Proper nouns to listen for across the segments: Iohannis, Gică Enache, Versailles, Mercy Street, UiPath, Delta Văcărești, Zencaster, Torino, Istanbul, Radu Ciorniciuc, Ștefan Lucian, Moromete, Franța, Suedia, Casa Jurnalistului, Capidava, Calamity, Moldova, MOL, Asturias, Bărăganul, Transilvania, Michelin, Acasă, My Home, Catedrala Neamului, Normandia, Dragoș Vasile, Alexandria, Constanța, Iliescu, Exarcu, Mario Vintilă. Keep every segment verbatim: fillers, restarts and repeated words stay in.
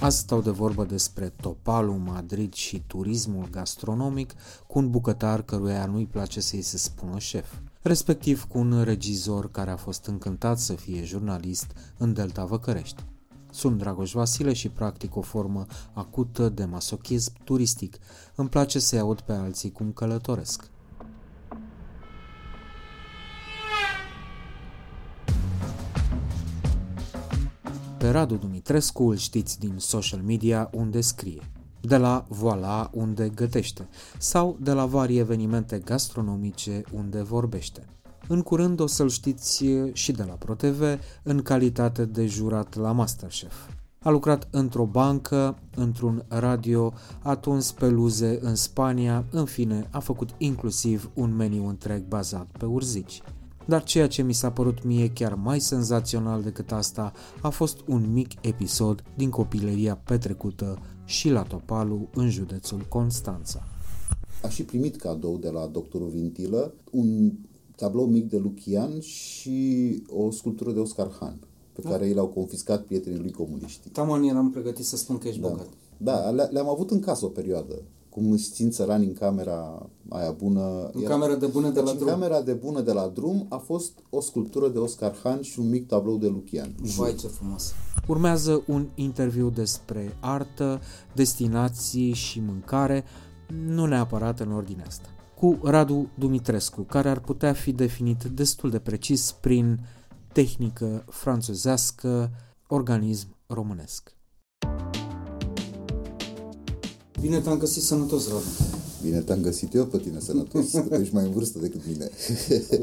Azi stau de vorbă despre Topalu, Madrid și turismul gastronomic cu un bucătar căruia nu-i place să-i se spună șef, respectiv cu un regizor care a fost încântat să fie jurnalist în Delta Văcărești. Sunt Dragoș Vasile și practic o formă acută de masochism turistic. Îmi place să-i aud pe alții cum călătoresc. Pe Radu Dumitrescu îl știți din social media unde scrie, de la Voila unde gătește sau de la varii evenimente gastronomice unde vorbește. În curând o să-l știți și de la Pro T V în calitate de jurat la Masterchef. A lucrat într-o bancă, într-un radio, a tuns peluze în Spania, în fine a făcut inclusiv un meniu întreg bazat pe urzici. Dar ceea ce mi s-a părut mie chiar mai senzațional decât asta a fost un mic episod din copilăria petrecută și la Topalu, în județul Constanța. A și primit cadou de la doctorul Vintilă un tablou mic de Lucian și o sculptură de Oscar Han, pe da. care i l-au confiscat prietenii lui comuniștii. Taman eram pregătit să spun că ești da. bogat. Da, le- le-am avut în casă o perioadă. Cum îți țin țărani în camera aia bună. În era... camera de bună de la deci, drum. camera de bună de la drum a fost o sculptură de Oscar Han și un mic tablou de Lucian. Vai, ce frumos! Urmează un interviu despre artă, destinații și mâncare, nu neapărat în ordinea asta. Cu Radu Dumitrescu, care ar putea fi definit destul de precis prin tehnică franțuzească, organism românesc. Bine te-am găsit sănătos, Radu. Bine te-am găsit eu pe tine sănătos, că tu ești mai în vârstă decât mine.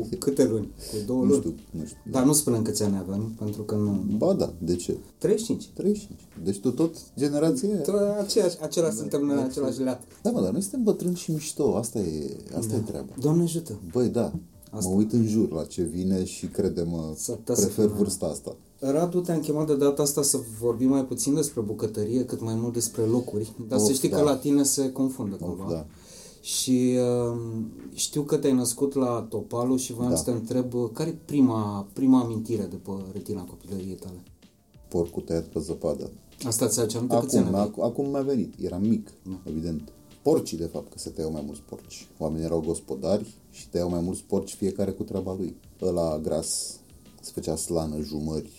Cu câte luni? Cu două luni? Nu știu, nu știu. Dar nu spunem câți ani avem, pentru că nu... Ba da, de ce? treizeci și cinci. treizeci și cinci. Deci tu tot generația aia. Aceeași, același da, suntem în același leat. Da, mă, dar noi suntem bătrâni și mișto, asta e, asta da. e treaba. Doamne ajută. Băi, da, asta. Mă uit în jur la ce vine și crede-mă, prefer vârsta asta. Radu, te-am chemat de data asta să vorbim mai puțin despre bucătărie, cât mai mult despre locuri, dar of, să știi da. că la tine se confundă of, cumva. Da. Și uh, știu că te-ai născut la Topalu și voiam da. să te întreb, care e prima, prima amintire după retina copilăriei tale? Porcul tăiat pe zăpadă. Asta ți-a ce aminte? Acum, câți acum, acum mi-a venit, eram mic, da. evident. Porcii, de fapt, că se tăiau mai mulți porci. Oamenii erau gospodari și tăiau mai mulți porci, fiecare cu treaba lui. Ăla gras se făcea slană, jumări.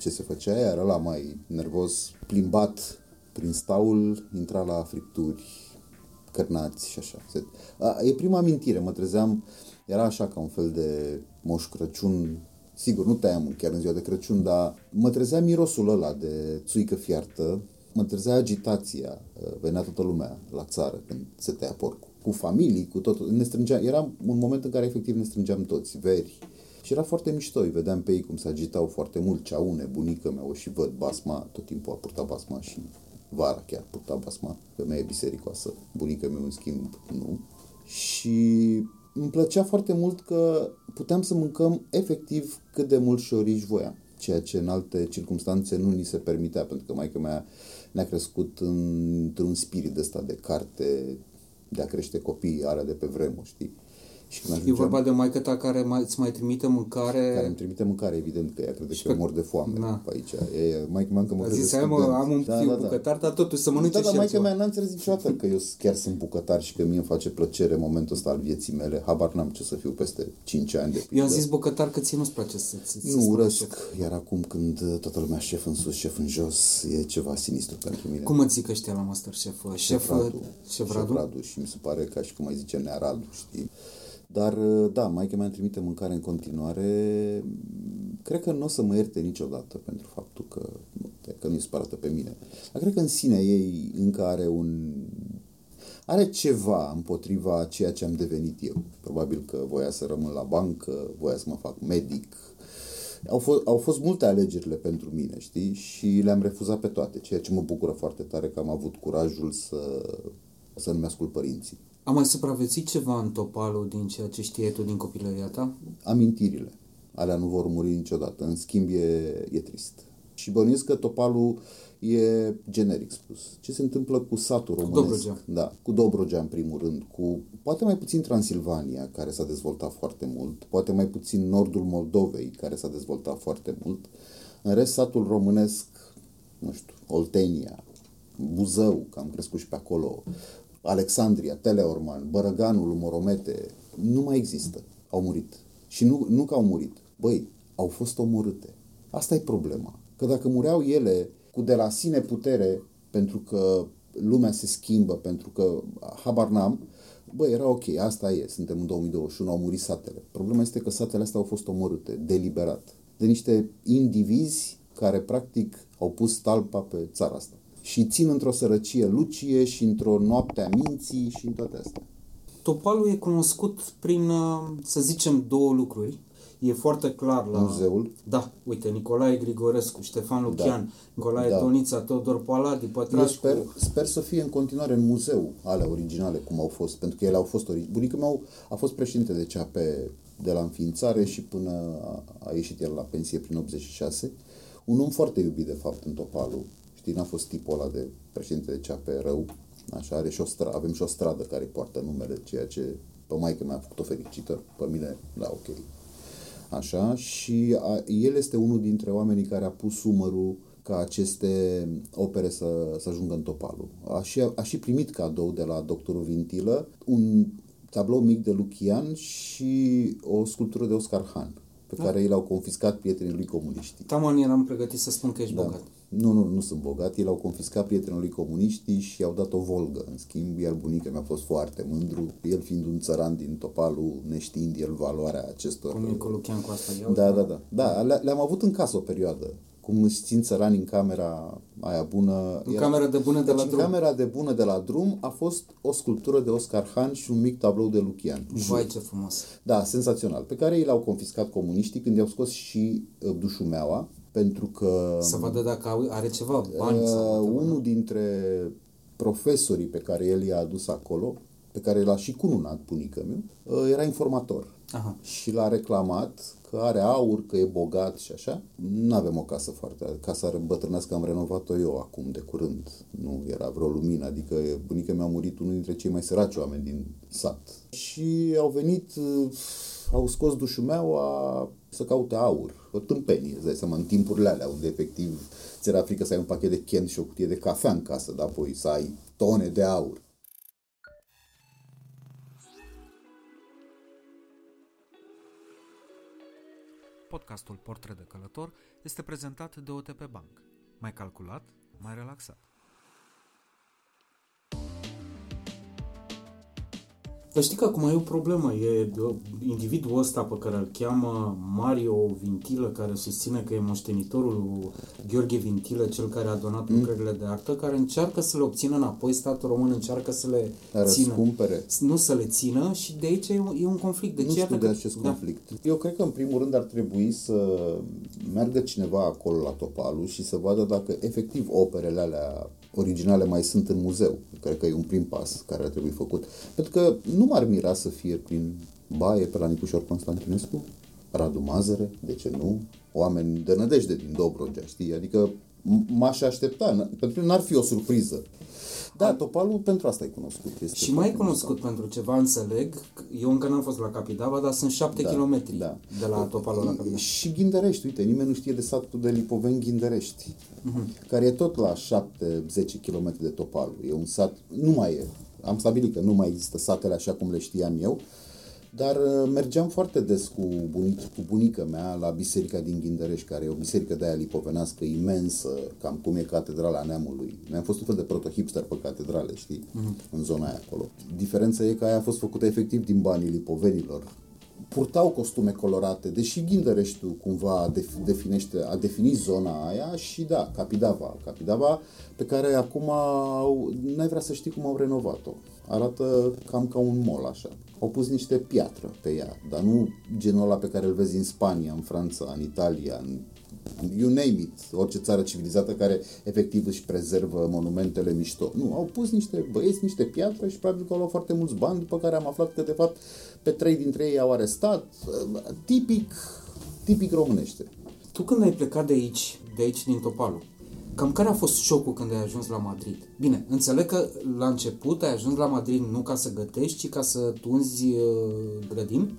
Ce se făcea, iar ăla mai nervos, plimbat prin staul, intra la fripturi, cărnați și așa. A, e prima amintire, mă trezeam, era așa ca un fel de Moș Crăciun, sigur, nu tăiam chiar în ziua de Crăciun, dar mă trezea mirosul ăla de țuică fiartă, mă trezea agitația, venea toată lumea la țară când se tăia porcul, cu familii, cu totul, ne strângeam, era un moment în care efectiv ne strângeam toți, veri. Și era foarte mișto, îi vedeam pe ei cum se agitau foarte mult, ceaune, bunica mea o și văd, basma, tot timpul a purtat basma și vara chiar purta basma, femeie bisericoasă, bunica mea în schimb nu. Și îmi plăcea foarte mult că puteam să mâncăm efectiv cât de mult șorici voiam, ceea ce în alte circunstanțe nu ni se permitea, pentru că maica mea ne-a crescut într-un spirit ăsta de carte, de a crește copii, alea de pe vremuri, știi? Și când ajungeam, e vorba de maică ta care mai, îți mai trimite mâncare. Care îmi trimite mâncare, evident, că ea crede că, că eu mor de foame na. aici. E, maică mea încă mă crede că am un fiu da, bucătar, da. dar totuși să mănânce da, da, și el. Maică mea n-a înțeles niciodată că eu chiar sunt bucătar și că mie îmi face plăcere momentul ăsta al vieții mele. Habar n-am ce să fiu peste cinci ani de pildă. Eu am zis bucătar că ție nu-ți place să ți Nu, urăsc. Iar acum când toată lumea șef în sus, șef în jos, e ceva sinistru pentru mine. Cum îți zic ăștia la Masterchef? Șef Radu. Și mi se pare ca și cum mai zice Nea Radu, știi? Dar, da, maică mea îmi trimite mâncare în continuare. Cred că nu o să mă ierte niciodată pentru faptul că nu, că nu e supărată pe mine. Dar cred că în sine ei încă are un... are ceva împotriva ceea ce am devenit eu. Probabil că voia să rămân la bancă, voia să mă fac medic. Au fost, au fost multe alegerile pentru mine, știi? Și le-am refuzat pe toate, ceea ce mă bucură foarte tare că am avut curajul să, să nu-mi ascult părinții. A mai supraviețuit ceva în Topalu din ceea ce știai tu din copilăria ta? Amintirile. Alea nu vor muri niciodată. În schimb, e, e trist. Și bănuiesc că Topalu e generic spus. Ce se întâmplă cu satul românesc? Cu Dobrogea. Da, cu Dobrogea în primul rând, cu poate mai puțin Transilvania, care s-a dezvoltat foarte mult, poate mai puțin nordul Moldovei, care s-a dezvoltat foarte mult. În rest, satul românesc, nu știu, Oltenia, Buzău, că am crescut și pe acolo, Alexandria, Teleorman, Bărăganul, Moromete, nu mai există. Au murit. Și nu, nu că au murit. Băi, au fost omorâte. Asta e problema. Că dacă mureau ele cu de la sine putere, pentru că lumea se schimbă, pentru că habar n-am, băi, era ok, asta e, suntem în două mii douăzeci și unu, au murit satele. Problema este că satele astea au fost omorâte, deliberat, de niște indivizi care, practic, au pus talpa pe țara asta. Și țin într-o sărăcie lucie și într-o noapte a minții și în toate astea. Topalu e cunoscut prin, să zicem, două lucruri. E foarte clar la... Muzeul? Da, uite, Nicolae Grigorescu, Ștefan Lucian, da. Nicolae da. Tonița, Teodor Paladi, Pătrașcu... Sper, sper să fie în continuare în muzeu ale originale, cum au fost, pentru că ele au fost... Ori... Bunicul meu a fost președinte de C A P de la înființare și până a, a ieșit el la pensie prin optzeci și șase. Un om foarte iubit, de fapt, în Topalu. Știi, n-a fost tipul ăla de președinte de C A P rău. Așa, are și o stra... avem și o stradă care poartă numele, ceea ce pe maică mi-a făcut-o fericită, pe mine, la ok. Așa, și a, el este unul dintre oamenii care a pus umărul ca aceste opere să, să ajungă în Topalu. A și, a și primit cadou de la doctorul Vintilă un tablou mic de Lucian și o sculptură de Oscar Han, pe da. care i l-au confiscat prietenii lui comuniștii. Taman, eram pregătit să spun că ești da. bogat. Nu, nu, nu sunt bogat. I l-au confiscat prietenii lui comuniștii și i-au dat o Volgă. În schimb, iar bunica mi-a fost foarte mândru, el fiind un țăran din Topalu, neștiind el valoarea acestor... Cu Nicu Lucian cu asta iau. Da, da, da. Da, le-am avut în casă o perioadă. Cum își țin țărani în camera aia bună... În era... camera de bună de la deci, drum. În camera de bună de la drum a fost o sculptură de Oscar Han și un mic tablou de Lucian. Vai, ce frumos! Da, senzațional. Pe care i l-au confiscat comuniștii când i-au scos și dușumeaua. Pentru că... Să vadă dacă are ceva bani. Uh, unul dintre profesorii pe care el i-a adus acolo, pe care l-a și cununat bunică meu, uh, era informator. Aha. Și l-a reclamat că are aur, că e bogat și așa. Nu avem o casă foarte... Casa bătrânească am renovat-o eu acum, de curând. Nu era vreo lumină, adică bunică mi-a murit unul dintre cei mai săraci oameni din sat. Și au venit... Uh, au scos dușumeaua să caute aur, o tâmpenie, îți dai seama, în timpurile alea, unde efectiv ți era frică să ai un pachet de Kent și o cutie de cafea în casă, dar apoi să ai tone de aur. Podcastul Portret de Călător este prezentat de O T P Bank. Mai calculat, mai relaxat. Dar știi că acum e o problemă, e individul ăsta pe care îl cheamă Mario Vintilă, care susține că e moștenitorul lui Gheorghe Vintilă, cel care a donat mm. lucrările de artă, care încearcă să le obțină înapoi, statul român încearcă să le țină, răscumpere. Nu să le țină și de aici e un, e un conflict. De nu știu de acest da. conflict. Eu cred că în primul rând ar trebui să meargă cineva acolo la Topalu și să vadă dacă efectiv operele alea originale mai sunt în muzeu. Cred că e un prim pas care ar trebui făcut. Pentru că nu m-ar mira să fie prin baie pe la Nicușor Constantinescu, Radu Mazăre, de ce nu? Oameni de nădejde din Dobrogea, știi? Adică m-aș aștepta, pentru că n-ar fi o surpriză. Da, Topalu pentru asta e cunoscut. Este și mai e cunoscut asta. Pentru ceva, înțeleg, eu încă n-am fost la Capidava, dar sunt șapte da, kilometri da. de la Topalu la Capidava. Și Ghindărești, uite, nimeni nu știe de satul de Lipoveni Ghindărești, uh-huh. care e tot la șapte-zece kilometri de Topalu. E un sat, nu mai e, am stabilit că nu mai există satele așa cum le știam eu, dar mergeam foarte des cu, bunic, cu bunica mea la biserica din Ghindărești, care e o biserică de aia lipovenească imensă, cam cum e Catedrala Neamului. Mi-am fost un fel de proto-hipster pe catedrale, știi, mm-hmm. în zona aia acolo. Diferența e că aia a fost făcută efectiv din banii lipovenilor. purtau costume colorate, deși Ghindăreștiul cumva definește, a definit zona aia și da, Capidava, Capidava pe care acum au, n-ai vrea să știi cum au renovat-o. Arată cam ca un mall așa. Au pus niște piatră pe ea, dar nu genul ăla pe care îl vezi în Spania, în Franța, în Italia, în you name it, orice țară civilizată care efectiv își prezervă monumentele mișto. Nu, au pus niște băieți, niște piatră și probabil că au luat foarte mulți bani, după care am aflat că de fapt pe trei dintre ei au arestat, tipic, tipic românește. Tu când ai plecat de aici, de aici din Topalu, cam care a fost șocul când ai ajuns la Madrid? Bine, înțeleg că la început ai ajuns la Madrid nu ca să gătești, ci ca să tunzi grădini?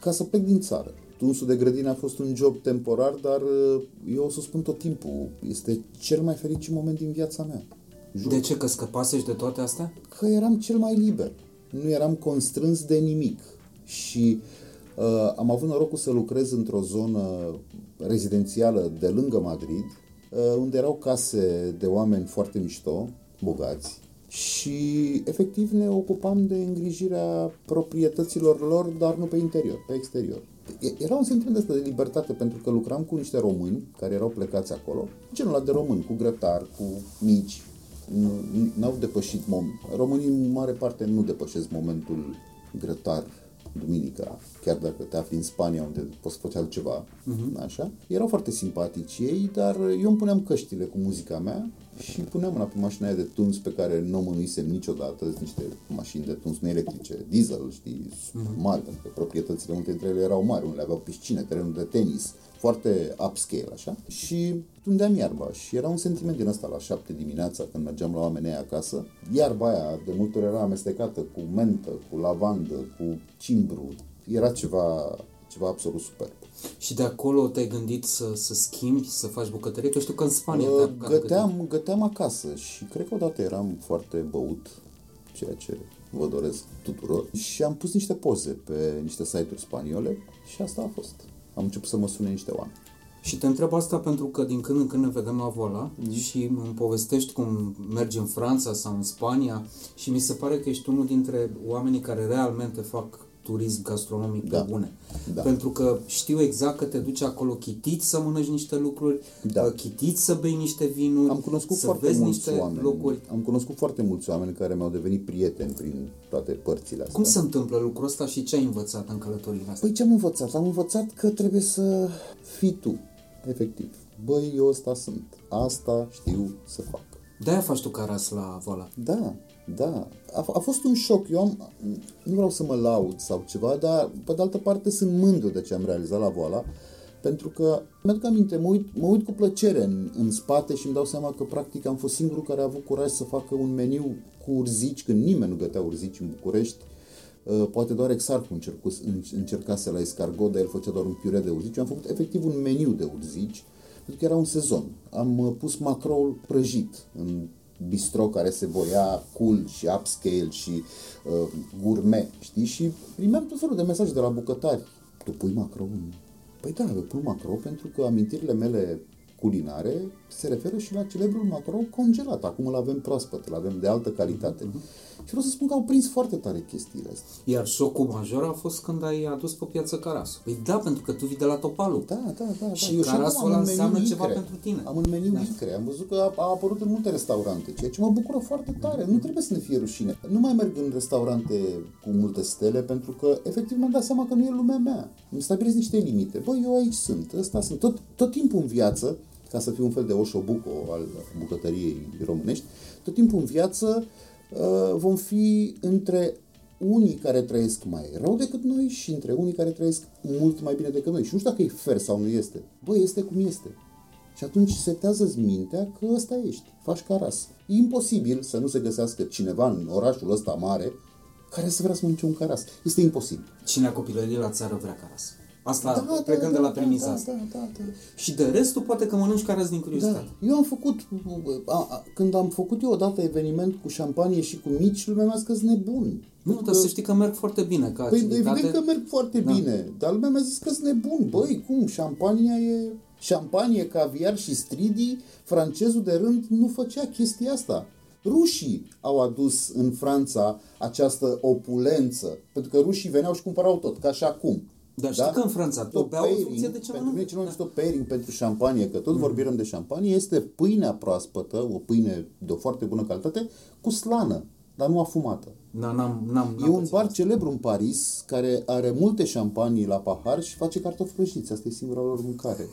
Ca să plec din țară. Tunsul de grădină a fost un job temporar, dar eu o să spun tot timpul, este cel mai fericit moment din viața mea. Jur. De ce? Că scăpasești de toate astea? Că eram cel mai liber. Nu eram constrâns de nimic. Și uh, am avut norocul să lucrez într-o zonă rezidențială de lângă Madrid, uh, unde erau case de oameni foarte mișto, bogați. Și efectiv ne ocupam de îngrijirea proprietăților lor, dar nu pe interior, pe exterior. Era un sentiment ăsta de libertate, pentru că lucram cu niște români care erau plecați acolo, genul ăla de români, cu grătar, cu mici, n-au depășit moment. Românii în mare parte nu depășesc momentul grătar duminica, chiar dacă te afli în Spania unde poți face altceva, uh-huh. Așa. Erau foarte simpatici ei, dar eu îmi puneam căștile cu muzica mea și puneam una pe mașina aia de tuns pe care nu o mânuisem niciodată, sunt niște mașini de tuns nu electrice, diesel, știi, uh-huh. Mari, pentru că proprietățile multe dintre ele erau mari, unele aveau piscine, terenul de tenis, foarte upscale, așa, și tundeam iarba și era un sentiment din ăsta la șapte dimineața când mergeam la oamenii aia acasă. Iarba aia de multe ori era amestecată cu mentă, cu lavandă, cu cimbru, era ceva, ceva absolut superb. Și de acolo te-ai gândit să, să schimbi, să faci bucătărie? Că știu că în Spania uh, găteam, găteam acasă și cred că odată eram foarte băut, ceea ce vă doresc tuturor, și am pus niște poze pe niște site-uri spaniole și asta a fost. Am început să mă sune niște oameni. Și te întreb asta pentru că din când în când ne vedem la Voila mm. și îmi povestești cum mergi în Franța sau în Spania și mi se pare că ești unul dintre oamenii care realmente fac turism gastronomic da. Pe bune. Da. Pentru că știu exact că te duci acolo chitit să mănânci niște lucruri, da. Chitit să bei niște vinuri, am cunoscut să foarte vezi mulți niște oameni. Locuri. Am cunoscut foarte mulți oameni care mi-au devenit prieteni prin toate părțile astea. Cum se întâmplă lucrul ăsta și ce ai învățat în călătorile astea? Păi ce am învățat? Am învățat că trebuie să fii tu, efectiv. Băi, eu ăsta sunt. Asta știu să fac. De-aia faci tu caras la Voila. Da. Da, a, f- a fost un șoc, eu am, nu vreau să mă laud sau ceva, dar pe de altă parte sunt mândru de ce am realizat la Voila, pentru că mi-aduc aminte, mă uit, mă uit cu plăcere în, în spate și îmi dau seama că practic am fost singurul care a avut curaj să facă un meniu cu urzici, când nimeni nu gătea urzici în București, uh, poate doar Exarcu încercase la escargot, dar el făcea doar un piure de urzici, eu am făcut efectiv un meniu de urzici, pentru că era un sezon, am pus macroul prăjit în bistro care se voia cool și upscale și uh, gourmet, știi? Și primeam tot felul de mesaje de la bucătari. Tu pui macro? Păi da, eu pun macro pentru că amintirile mele culinare se referă și la celebrul macro congelat. Acum îl avem proaspăt, îl avem de altă calitate. Mm-hmm. Și vreau să spun că au prins foarte tare chestiile astea. Iar șocul major a fost când ai adus pe piață carasul. Păi da, pentru că tu vii de la Topalu. Da, da, da. Și eu carasul ăla înseamnă ceva pentru tine. Am un meniu da. Icre. Am văzut că a, a apărut în multe restaurante, ceea ce mă bucură foarte tare. Mm-hmm. Nu trebuie să ne fie rușine. Nu mai merg în restaurante cu multe stele pentru că, efectiv, m-am dat seama că nu e lumea mea. Îmi stabilesc niște limite. Băi, eu aici sunt. Ăsta sunt. Tot, tot timpul în viață, ca să fiu un fel de Oshobuco al bucătăriei românești, tot timpul în viață vom fi între unii care trăiesc mai rău decât noi și între unii care trăiesc mult mai bine decât noi. Și nu știu dacă e fair sau nu este. Bă, este cum este. Și atunci setează-ți mintea că ăsta ești. Faci caras. E imposibil să nu se găsească cineva în orașul ăsta mare care să vrea să mănânce un caras. Este imposibil. Cine a copilăriei la țară vrea caras. Asta da, plecând da, de la premisa da, asta. Da, da, da. Și de restul poate că mănânci caras din curiozitate. Da. Eu am făcut, a, a, când am făcut eu odată eveniment cu șampanie și cu mici, lumea mea a zis că-s nebun. Nu, dar că... să știi că merg foarte bine. Ca păi activitate... evident că merg foarte da. Bine, dar lumea mea a zis că-s nebun. Băi, cum, șampania e... Șampanie, caviar și stridii, francezul de rând nu făcea chestia asta. rușii au adus în Franța această opulență, pentru că rușii veneau și cumpărau tot, ca și acum. Dar da? Știi că în Franța tot tot beau pairing, în funcție de ceva? Pentru mine cel mai mișto pairing pentru șampanie, că tot mm. vorbim de șampanie, este pâinea proaspătă, o pâine de o foarte bună calitate, cu slană, dar nu afumată. Na, n-am, n-am, e n-am un bar celebru în Paris care are multe șampanii la pahar și face cartofi prăjiți. Asta e singura lor mâncare.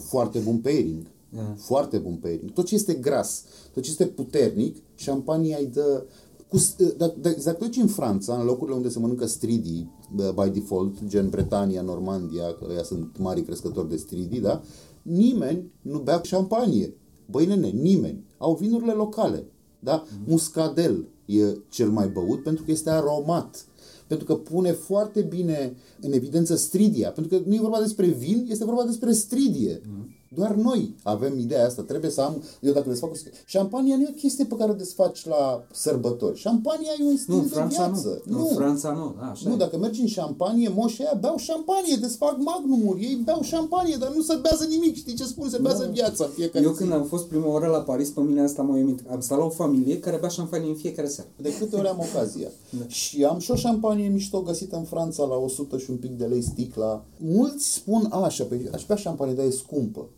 Foarte bun pairing. Yeah. Foarte bun pairing. Tot ce este gras, tot ce este puternic, șampania îi dă... Cu, de, de, exact tot ce în Franța, în locurile unde se mănâncă stridii, by default, gen Bretania, Normandia, că ăia sunt mari crescători de stridii, da? Nimeni nu bea șampanie. Băi nene, nimeni. Au vinurile locale. Da? Mm-hmm. Muscadel e cel mai băut pentru că este aromat, pentru că pune foarte bine în evidență stridia, pentru că nu e vorba despre vin, este vorba despre stridie. Mm. Doar noi avem ideea asta, trebuie să am, eu dacă desfac o... Șampania nu e o chestie pe care o desfaci la sărbători. Șampania e un stil nu, de Franța viață. Nu, nu, Franța nu. A, așa nu, e. Dacă mergi în șampanie, moșii aia beau șampanie, desfac magnumuri, ei beau șampanie, dar nu se bează nimic, știi ce spun, se bează da. Viața fiecare. Eu zi. Când am fost prima oară la Paris, pe mine asta m-a uimit. Am stat la o familie care bea șampanie în fiecare seară. De câte ori am ocazia. Da. Și am și o șampanie mișto găsită în Franța la o sută și un pic de lei sticla. Mulți spun, a, așa, pe, aș bea șampanie, dar e scumpă.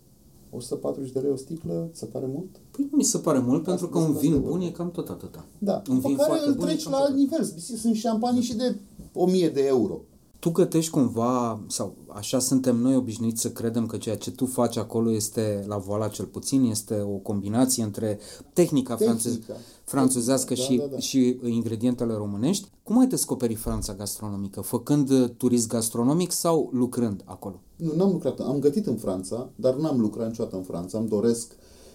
o sută patruzeci de lei o sticlă, ți se pare mult? Păi nu mi se pare mult, pentru că un vin bun e cam tot atâta. Da, un vin foarte bun, îl treci la alt nivel. Sunt șampanii și de o mie de euro. Tu gătești cumva, sau așa suntem noi obișnuiți să credem că ceea ce tu faci acolo este, la Voila cel puțin, este o combinație între tehnica, tehnica. franțuzească da, și, da, da. și ingredientele românești. Cum ai descoperit Franța gastronomică? Făcând turism gastronomic sau lucrând acolo? Nu, n-am lucrat. Am gătit în Franța, dar n-am lucrat niciodată în Franța. Îmi doresc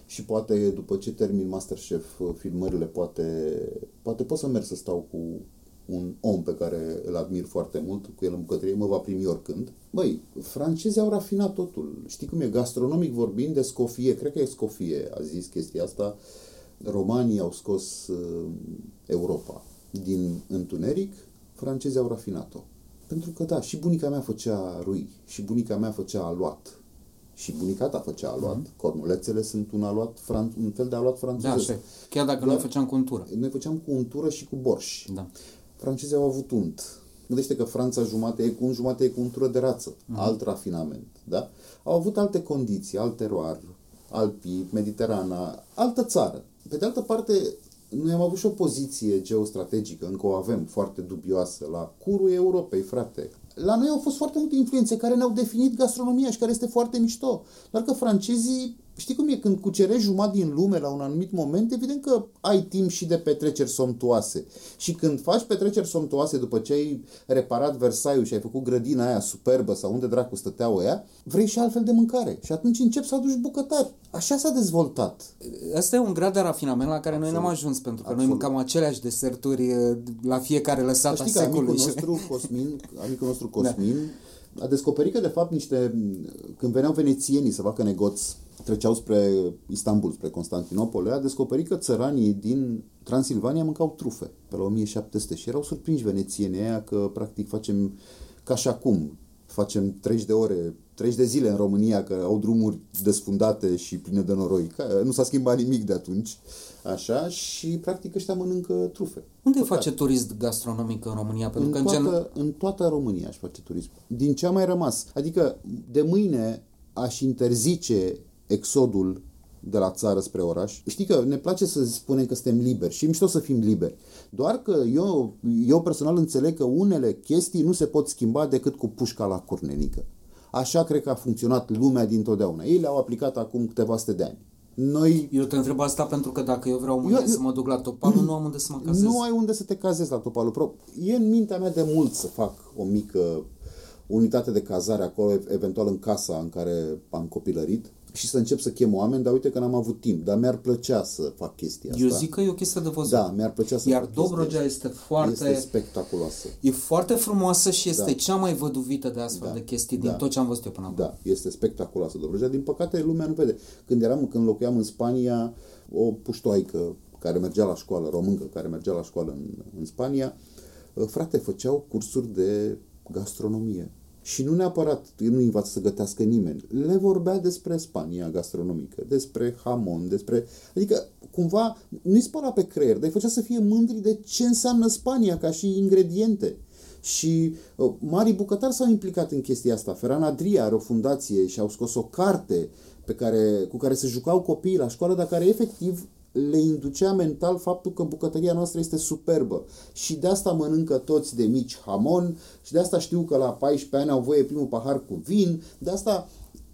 și poate după ce termin Masterchef filmările, poate, poate pot să merg să stau cu... un om pe care îl admir foarte mult, cu el în bucătărie, mă va primi oricând. Băi, francezii au rafinat totul. Știi cum e? Gastronomic vorbind, de scofie. Cred că e scofie, a zis chestia asta. Romanii au scos uh, Europa din întuneric, francezii au rafinat-o. Pentru că, da, și bunica mea făcea rui, și bunica mea făcea aluat. Și bunica ta făcea aluat. Mm-hmm. Cornulețele sunt un aluat, fran- un fel de aluat francez. Da, chiar dacă Dar noi făceam cu untură. Noi făceam cu untură și cu borș. Da. Francezii au avut unt. Gândește că Franța jumate e cu unt, jumate e cu untură de rață. Mm-hmm. Alt rafinament. Da? Au avut alte condiții, alt teroar, Alpii, Mediterana, altă țară. Pe de altă parte, noi am avut și o poziție geostrategică, încă o avem, foarte dubioasă, la curul Europei, frate. La noi au fost foarte multe influențe care ne-au definit gastronomia și care este foarte mișto. Doar că francezii, știi cum e, când cucerești jumătate din lume la un anumit moment, evident că ai timp și de petreceri somptuoase. Și când faci petreceri somptuoase după ce ai reparat Versailles și ai făcut grădina aia superbă sau unde dracu stăteau ăia, vrei și altfel de mâncare. Și atunci începi să aduci bucătari. Așa s-a dezvoltat. Asta e un grad de rafinament la care Absolut. Noi n-am ajuns, pentru că Absolut. Noi mâncam aceleași deserturi la fiecare lăsată a secolului. Știi că amicul nostru Cosmin, amicul nostru Cosmin da. a descoperit că de fapt niște, când veneau venețienii să facă negoți, treceau spre Istanbul, spre Constantinopol, a descoperit că țăranii din Transilvania mâncau trufe pe la o mie șapte sute și erau surprinși venețienii aia că practic facem ca și acum, facem treizeci de ore, treizeci de zile în România, că au drumuri desfundate și pline de noroi. Nu s-a schimbat nimic de atunci. Așa, și practic ăștia mănâncă trufe. Unde îi face turism gastronomic în România? Pentru în, că toată, în, gen... în toată România aș face turism. Din ce a mai rămas? Adică de mâine aș interzice exodul de la țară spre oraș. Știi că ne place să spunem că suntem liberi și e mișto să fim liberi. Doar că eu, eu personal înțeleg că unele chestii nu se pot schimba decât cu pușca la cornenică. Așa cred că a funcționat lumea dintotdeauna. Ei le-au aplicat acum câteva sute de ani. Noi... Eu te întreb asta pentru că dacă eu vreau mâine eu... să mă duc la Topalu, nu am unde să mă cazez. Nu ai unde să te cazezi la Topalu. Pro. E în mintea mea de mult să fac o mică unitate de cazare acolo, eventual în casa în care am copilărit. Și să încep să chem oameni, dar uite că n-am avut timp. Dar mi-ar plăcea să fac chestia asta. Eu zic că e o chestie de văzut. Da, mi-ar plăcea să Iar fac Dobrogea este foarte... Este spectaculoasă. E foarte frumoasă și este da. cea mai văduvită de astfel da. de chestii da. din tot ce am văzut eu până acum. Da, este spectaculoasă Dobrogea. Din păcate, lumea nu vede. Când eram, când locuiam în Spania, o puștoaică care mergea la școală, româncă, care mergea la școală în, în Spania, frate, făceau cursuri de gastronomie. Și nu neapărat, nu învață să gătească nimeni. Le vorbea despre Spania gastronomică, despre hamon, despre... Adică, cumva, nu-i spăla pe creier, dar îi făcea să fie mândri de ce înseamnă Spania ca și ingrediente. Și uh, marii bucătari s-au implicat în chestia asta. Ferran Adria are o fundație și au scos o carte pe care, cu care se jucau copiii la școală, dar care efectiv le inducea mental faptul că bucătăria noastră este superbă și de asta mănâncă toți de mici hamon și de asta știu că la paisprezece ani au voie primul pahar cu vin, de asta,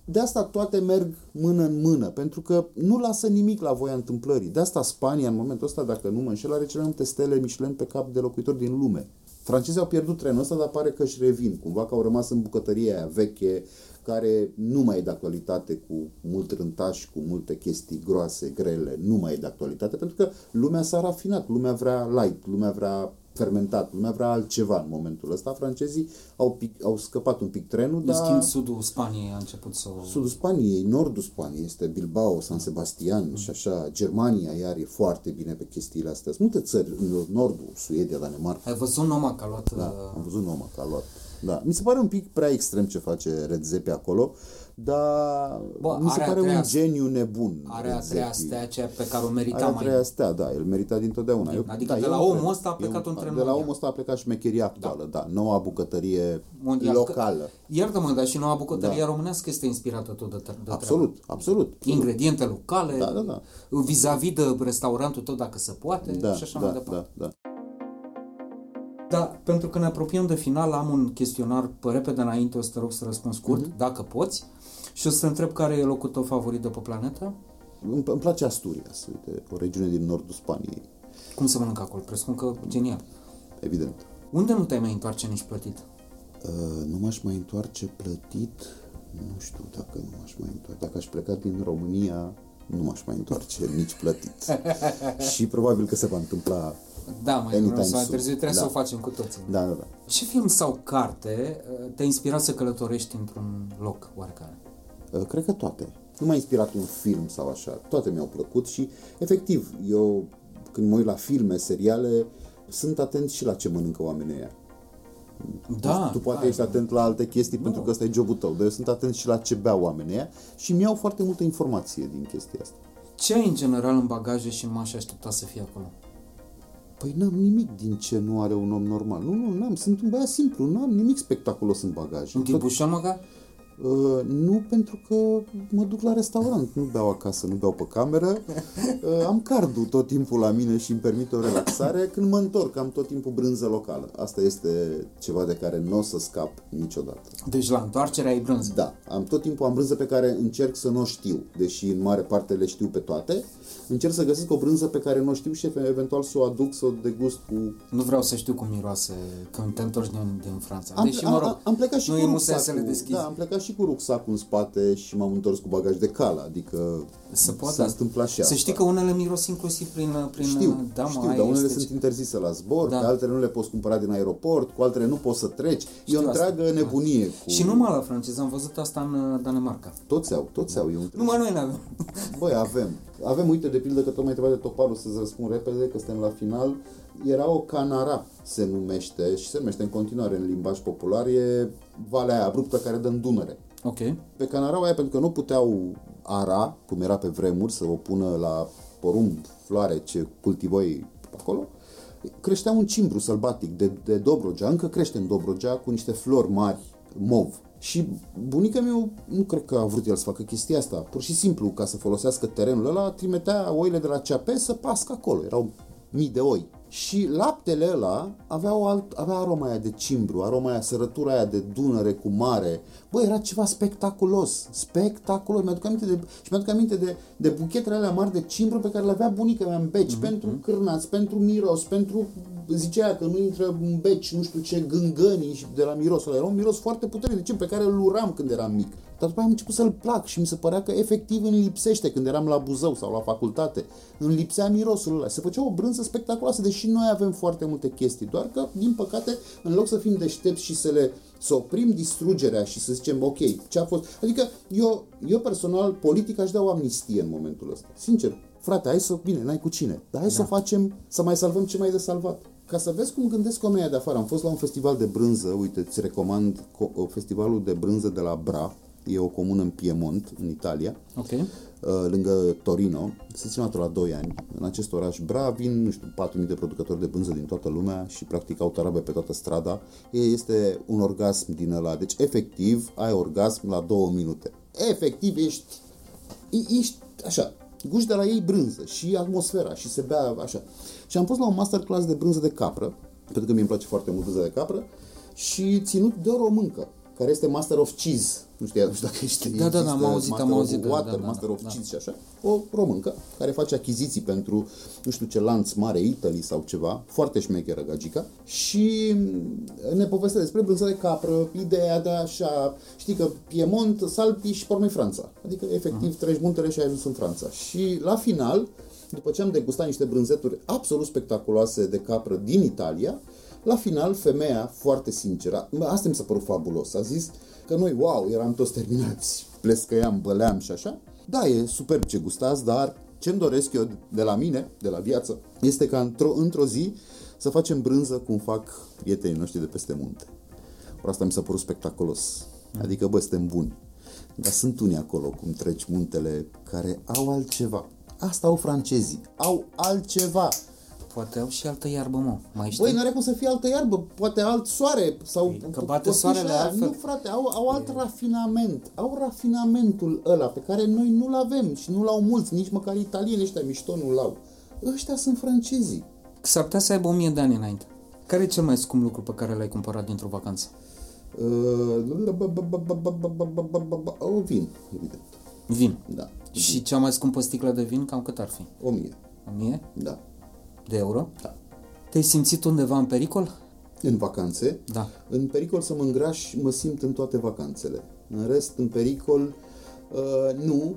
de asta toate merg mână în mână, pentru că nu lasă nimic la voia întâmplării. De asta Spania în momentul ăsta, dacă nu mă înșel, are cele mai multe stele Michelin pe cap de locuitori din lume. Francezii au pierdut trenul ăsta, dar pare că își revin, cumva că au rămas în bucătăria aia veche, care nu mai e de actualitate, cu mult rântaș, cu multe chestii groase, grele, nu mai e de actualitate, pentru că lumea s-a rafinat, lumea vrea light, lumea vrea fermentat, lumea vrea altceva în momentul ăsta. Francezii au, pic, au scăpat un pic trenul, dar... În schimb, sudul Spaniei a început să... Sudul Spaniei, nordul Spaniei, este Bilbao, San Sebastian mm. și așa, Germania iar e foarte bine pe chestiile astea. Sunt multe țări, nordul, Suedia, Danemarca. Ai văzut Noma că a luat... Da, am văzut Noma că a luat... Da, mi se pare un pic prea extrem ce face Red Zepi acolo, dar bă, mi se pare un geniu nebun. Are a treia stea, aceea pe care o merita mai... Are a treia stea, da, el merita dintotdeauna. Eu, adică da, de la omul ăsta a plecat un tren. De la omul ăsta a plecat șmecheria actuală, da, da, noua bucătărie mondial, locală. Iartă-mă, dar și noua bucătărie da. românească este inspirată tot de, de absolut, absolut, absolut. Ingrediente locale, da, da, da. vis-a-vis de restaurantul tot dacă se poate da, și așa da, mai departe. Da, da. Da, pentru că ne apropiem de final, am un chestionar pe repede înainte, o să te rog să răspunzi scurt, mm-hmm. dacă poți, și o să te întreb care e locul tău favorit de pe planetă. Îmi, îmi place Asturias, uite, o regiune din nordul Spaniei. Cum se mănâncă acolo? Presupun că genial. Evident. Unde nu te-ai mai întoarce nici plătit? Uh, nu m-aș mai întoarce plătit, nu știu dacă nu m-aș mai întoarce. Dacă aș pleca din România, nu m-aș mai întoarce nici plătit. Și probabil că se va întâmpla... Da, mai vreau să târziu, trebuie da. să o facem cu toții. Da, da, da. Ce film sau carte te-a inspirat să călătorești într-un loc oarecare? Cred că toate. Nu m-a inspirat un film sau așa. Toate mi-au plăcut și, efectiv, eu când mă uit la filme, seriale, sunt atent și la ce mănâncă oamenii ăia. Da, tu poate da, ești atent la alte chestii nu. pentru că ăsta e jobul tău, dar eu sunt atent și la ce bea oamenii ăia și mi-au foarte multă informație din chestia asta. Ce ai în general în bagaje și m-aș aștepta să fie acolo? Păi n-am nimic din ce nu are un om normal. Nu, nu, n-am. Sunt un băiat simplu. N-am nimic spectaculos în bagaj. Un tibușan măcar? Uh, nu, pentru că mă duc la restaurant. Nu beau acasă, nu beau pe cameră. Uh, am cardul tot timpul la mine și îmi permit o relaxare. Când mă întorc, am tot timpul brânză locală. Asta este ceva de care nu o să scap niciodată. Deci la întoarcere ai brânză? Da. Am tot timpul am brânză pe care încerc să nu o știu. Deși în mare parte le știu pe toate. Încerc să găsesc o brânză pe care nu o știu și eventual să o aduc, să o degust cu... Nu vreau să știu cum miroase când te întorci din, din Franța. Am, Deși, mă rog, am, am plecat și nu cu rucsacul. Da, am plecat și cu rucsacul în spate și m-am întors cu bagaj de cal, adică se poate întâmpla și asta. Să știi că unele miros inclusiv prin, prin știu, dama. Știu, dar unele sunt ce... interzise la zbor, da. Pe altele nu le poți cumpăra din aeroport, cu altele nu poți să treci. Știu, e o întreagă asta. nebunie. Cu... Și numai la franceză, am văzut asta în Danemarca. Toți au, toți au. Numai noi n-avem. Băi, avem. Avem, uite, de pildă, că tot mai întrebat de Topalu, să-ți răspund repede, că suntem la final. Era o canara, se numește, și se numește în continuare în limbaj popular, e valea aia abruptă care dă în Dunăre. Ok. Pe canara aia, pentru că nu puteau ara, cum era pe vremuri, să o pună la porumb, floare, ce cultivau ei acolo, creștea un cimbru sălbatic de, de Dobrogea, încă crește în Dobrogea, cu niște flori mari, mov. Și bunica mea, nu cred că a vrut el să facă chestia asta, pur și simplu ca să folosească terenul ăla, trimitea oile de la C A P să pască acolo, erau mii de oi. Și laptele ăla avea, o alt, avea aroma aia de cimbru, aroma aia, sărătura aia de Dunăre cu mare. Băi, era ceva spectaculos, spectaculos. Mi-aduc aminte de, și mi-aduc aminte de, de buchetele alea mari de cimbru pe care le avea bunica mea în beci, mm-hmm. pentru cârnați, pentru miros, pentru... Zicea că nu intră în beci, nu știu ce, gângănii de la mirosul ăla. Era un miros foarte puternic, de ce? Pe care îl uram când eram mic. Dar după aia am început să-l plac și mi se părea că efectiv îmi lipsește când eram la Buzău sau la facultate. Îmi lipsea mirosul ăla. Se făcea o brânză spectaculoasă, deși noi avem foarte multe chestii. Doar că, din păcate, în loc să fim deștepți și să le să oprim distrugerea și să zicem, ok, ce a fost... Adică, eu, eu personal, politic, aș da o amnistie în momentul ăsta. Sincer, frate, hai să... Bine, n-ai cu cine. Dar hai da. să facem, să mai salvăm ce mai e de salvat. Ca să vezi cum gândesc oamenii de afară. Am fost la un festival de brânză, uite, îți recomand festivalul de brânză de la Bra, e o comună în Piemont, în Italia, okay, lângă Torino, se ține la doi ani. În acest oraș Bra vin, nu știu, patru mii de producători de brânză din toată lumea și practic au tarabe pe toată strada. Este un orgasm din ăla, deci efectiv ai orgasm la două minute. Efectiv ești, ești așa, guși de la ei brânză și atmosfera și se bea așa. Și am fost la un masterclass de brânză de capră, pentru că mi-e place foarte mult brânză de capră, și ținut de o româncă, care este Master of Cheese. Nu știu, nu știu dacă ești... Da, da, da, am auzit, am auzit. Master of Water, Master of Cheese și așa. O româncă care face achiziții pentru, nu știu ce, lanț mare, Italy sau ceva. Foarte șmecheră gagica. Și ne povestea despre brânză de capră, ideea de așa... Știi că Piemont, Salpi și pormei Franța. Adică, efectiv, uh-huh, treci muntele și ai ajuns în Franța. Și la final, după ce am degustat niște brânzeturi absolut spectaculoase de capră din Italia, la final, femeia, foarte sinceră, asta mi s-a părut fabulos, a zis că noi, wow, eram toți terminați, plescăiam, băleam și așa. Da, e superb ce gustați, dar ce-mi doresc eu de la mine, de la viață, este ca într-o, într-o zi să facem brânză cum fac prietenii noștri de peste munte. Or, asta mi s-a părut spectaculos, adică, bă, suntem buni. Dar sunt unii acolo, cum treci muntele, care au altceva. Asta au francezii, au altceva. Poate au și altă iarbă, mă. Mai știi? Băi, nu are cum să fie altă iarbă, poate alt soare sau... Că bate soarele altfel. Nu, frate, au, au alt e... rafinament. Au rafinamentul ăla pe care noi nu-l avem și nu-l au mulți, nici măcar italieni ăștia mișto nu-l au. Ăștia sunt francezii. S-ar putea să aibă o mie de ani înainte. Care e cel mai scump lucru pe care l-ai cumpărat dintr-o vacanță? O vin, evident. Vin? Da. Și cea mai scumpă sticlă de vin, cam cât ar fi? O mie. O mie? Da. De euro? Da. Te-ai simțit undeva în pericol? În vacanțe? Da. În pericol să mă îngraș, mă simt în toate vacanțele. În rest, în pericol, uh, nu.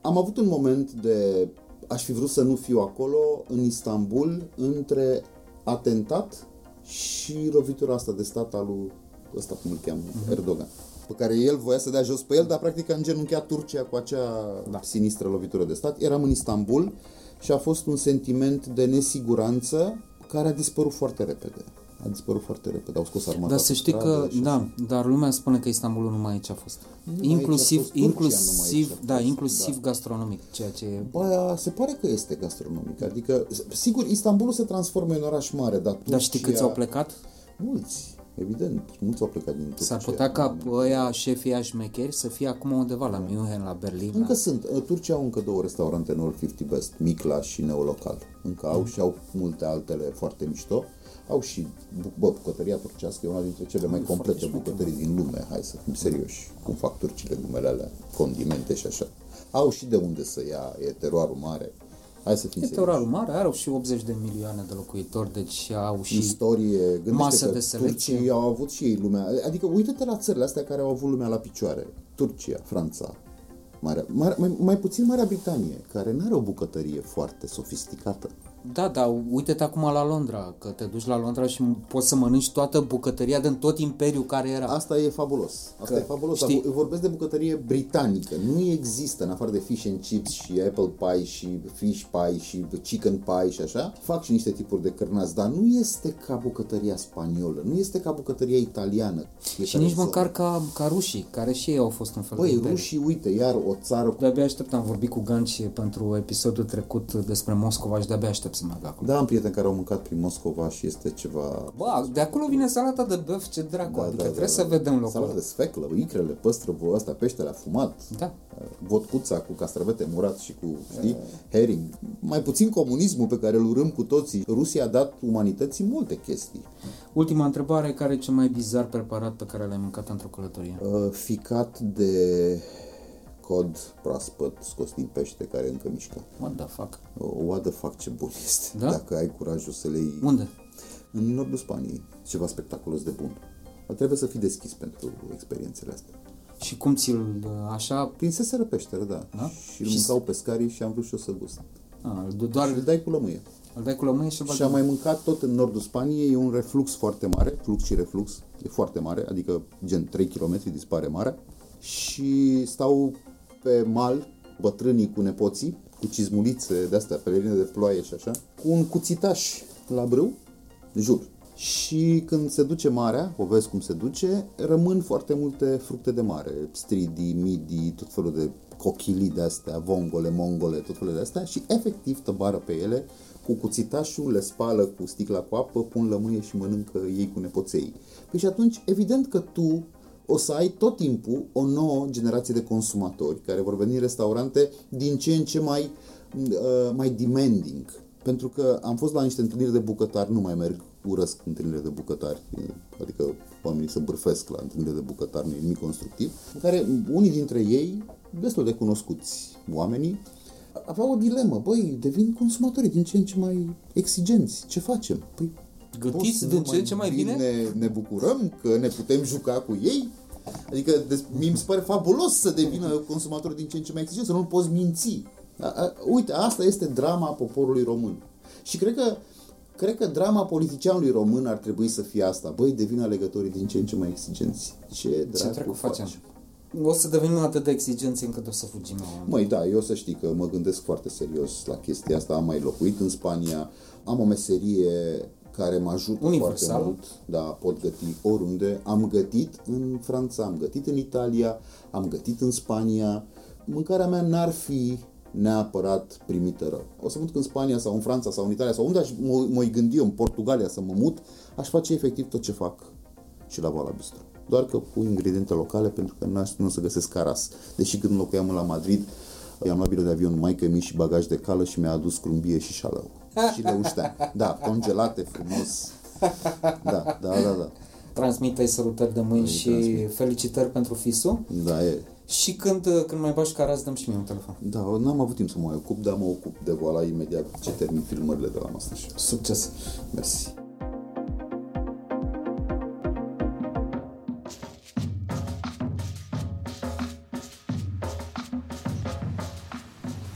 Am avut un moment de... Aș fi vrut să nu fiu acolo, în Istanbul, între atentat și lovitura asta de stat al lui ăsta, cum îl cheamă, uh-huh, Erdogan, pe care el voia să dea jos pe el, dar practic a îngenunchiat Turcia cu acea da. sinistră lovitură de stat. Eram în Istanbul și a fost un sentiment de nesiguranță care a dispărut foarte repede. A dispărut foarte repede, au scos armata. Dar să știi că, da, dar lumea spune că Istanbulul numai aici a fost. Numai inclusiv, a fost, inclusiv, a fost, da, inclusiv da. gastronomic, ceea ce... Bă, se pare că este gastronomic, adică, sigur, Istanbulul se transformă în oraș mare, dar Turcia... Dar știi câți au plecat? Mulți. Evident, mulți au plecat din Turcia. S-ar putea ca ăia, șefii ăia șmecheri, să fie acum undeva la München, la Berlin. Încă la... sunt. Turcia au încă două restaurante în cincizeci Best, Micla și Neolocal. Încă au mm. și au multe altele foarte mișto. Au și, bă, bucătăria turcească e una dintre cele mai complete bucătării din lume. Hai să fim serioși. Cum fac turcile numele alea, condimente și așa. Au și de unde să ia, e teroarul mare. Hai să fim este orarul mare, are și optzeci de milioane de locuitori, deci au și istorie, masă de selecție. Turcii au avut și ei lumea, adică uite-te la țările astea care au avut lumea la picioare. Turcia, Franța, Marea, Marea, mai, mai puțin Marea Britanie, care nu are o bucătărie foarte sofisticată. Da, dar uite-te acum la Londra, că te duci la Londra și poți să mănânci toată bucătăria din tot imperiul care era. Asta e fabulos. Asta că, e fabulos. Știi? Vorbesc de bucătărie britanică. Nu există, în afară de fish and chips și apple pie și fish pie și chicken pie și așa. Fac și niște tipuri de cărnați, dar nu este ca bucătăria spaniolă, nu este ca bucătăria italiană. Și nici zonă. măcar ca, ca rușii, care și ei au fost un fel Băi, de imperiu. Băi, rușii, uite, iar o țară... De-abia aștept, am vorbit cu Ganci pentru episodul trecut despre Moscova și de-abia aștept. Da, am prieteni care au mâncat prin Moscova și este ceva... Bă, de acolo vine salata de băf, ce dracu, da, adică da, trebuie da, să da. vedem locul. Salata de sfeclă, icrele, păstrăvul ăsta, peștele afumat, da. vodcuța cu castravete murat și cu, știi, herring. Mai puțin comunismul pe care îl urâm cu toții. Rusia a dat umanității multe chestii. Ultima întrebare, care e cel mai bizar preparat pe care l-ai mâncat într-o călătorie? Uh, ficat de cod proaspăt scos din pește care încă mișcă. What the fuck? What the fuck, ce bun este. Da? Dacă ai curajul să le iei. Unde? În nordul Spaniei. Ceva spectaculos de bun. Dar trebuie să fii deschis pentru experiențele astea. Și cum ți-l așa... Prinseseră peșteră, da. da? Și îl mâncau pescarii și am vrut și eu să gust. A, doar... Și îl dai cu lămâie. Îl dai cu lămâie și... Și am mai mâncat tot în nordul Spaniei. E un reflux foarte mare. Flux și reflux. E foarte mare. Adică gen trei kilometri dispare marea. Și stau... pe mal, bătrânii cu nepoții, cu cizmulițe de-astea, pelerine de ploaie și așa, cu un cuțitaș la brâu jur. Și când se duce marea, o vezi cum se duce, rămân foarte multe fructe de mare, stridii, midii, tot felul de cochilii de-astea, vongole, mongole, tot felul de-astea și efectiv tăbară pe ele cu cuțitașul, le spală cu sticla cu apă, pun lămâie și mănâncă ei cu nepoței. Păi și atunci, evident că tu o să ai tot timpul o nouă generație de consumatori care vor veni în restaurante din ce în ce mai, uh, mai demanding. Pentru că am fost la niște întâlniri de bucătari, nu mai merg, urăsc întâlnirile de bucătari, adică oamenii se bârfesc la întâlnirile de bucătari, nu e nimic constructiv, în care unii dintre ei, destul de cunoscuți oamenii, aveau o dilemă, băi, devin consumatori din ce în ce mai exigenți, ce facem? Păi, gătiți din ce în ce mai bine? Ne, ne bucurăm că ne putem juca cu ei? Adică mi se pare fabulos să devină consumatori din ce în ce mai exigenți, să nu poți minți. A, a, uite, asta este drama poporului român. Și cred că Cred că drama politicianului român ar trebui să fie asta. Băi, devin alegătorii din ce în ce mai exigenți. Ce dracu facem? O să devenim atât de exigenți încât o să fugim. Măi, da, eu să știi că mă gândesc foarte serios la chestia asta. Am mai locuit în Spania, am o meserie care mă ajută universal foarte mult. Da, pot găti oriunde. Am gătit în Franța, am gătit în Italia, am gătit în Spania. Mâncarea mea n-ar fi neapărat primită rău. O să mut că în Spania sau în Franța sau în Italia sau unde aș mă gândi eu, în Portugalia să mă mut, aș face efectiv tot ce fac și la Voila Bistro. Doar că pun ingrediente locale pentru că n-aș, nu o să găsesc caras. Deși când locuiam la Madrid, i-am luat bilet de avion maică-mi și bagaj de cală și mi-a adus crumbie și șalău. Și le ușteam. Da, congelate, frumos. Da, da, da, da. Transmite-i salutări de mâini și transmit. Felicitări pentru fisul. Da, e. Și când, când mai bași caraz, dăm și mie un telefon. Da, n-am avut timp să mă ocup, dar mă ocup de Voila imediat ce termin filmările de la Masterchef. Succes! Mersi!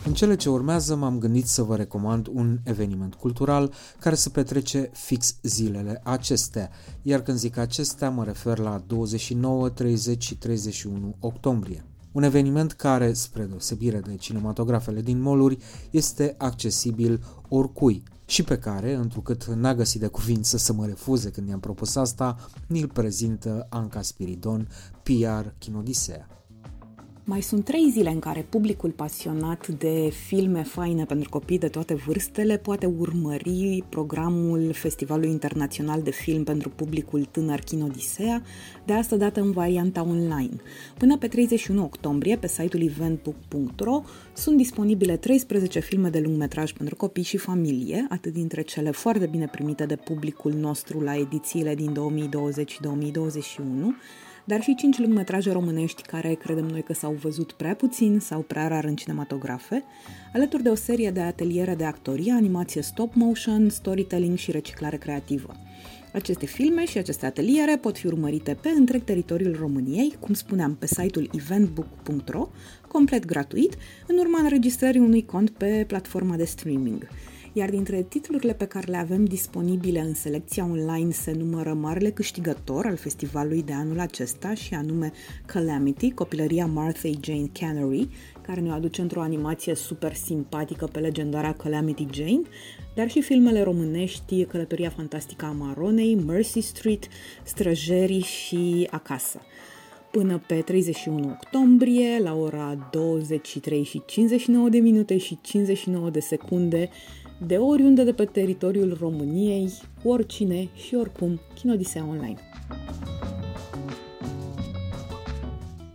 În cele ce urmează m-am gândit să vă recomand un eveniment cultural care se petrece fix zilele acestea, iar când zic acestea mă refer la douăzeci și nouă, treizeci și treizeci și unu octombrie. Un eveniment care, spre deosebire de cinematografele din mall-uri, este accesibil oricui și pe care, întrucât n-a găsit de cuvință să mă refuze când i-am propus asta, ni-l prezintă Anca Spiridon, P R KinoDisea. Mai sunt trei zile în care publicul pasionat de filme faine pentru copii de toate vârstele poate urmări programul Festivalului Internațional de Film pentru Publicul Tânăr KinoDisea, de asta dată în varianta online. Până pe treizeci și unu octombrie, pe site-ul eventbook punct ro, sunt disponibile treisprezece filme de lungmetraj pentru copii și familie, atât dintre cele foarte bine primite de publicul nostru la edițiile din două mii douăzeci și două mii douăzeci și unu, dar și cinci lungmetraje românești care credem noi că s-au văzut prea puțin sau prea rar în cinematografe, alături de o serie de ateliere de actorie, animație stop motion, storytelling și reciclare creativă. Aceste filme și aceste ateliere pot fi urmărite pe întreg teritoriul României, cum spuneam, pe site-ul eventbook punct ro, complet gratuit, în urma înregistrării unui cont pe platforma de streaming. Iar dintre titlurile pe care le avem disponibile în selecția online se numără marele câștigător al festivalului de anul acesta și anume Calamity, copilăria Martha Jane Canary, care ne aduce într-o animație super simpatică pe legendara Calamity Jane, dar și filmele românești Călătoria fantastică a Maronei, Mercy Street, Străjerii și Acasă. Până pe treizeci și unu octombrie, la ora douăzeci și trei și cincizeci și nouă de minute și cincizeci și nouă de secunde, de oriunde de pe teritoriul României, oricine și oricum, KinoDisea online.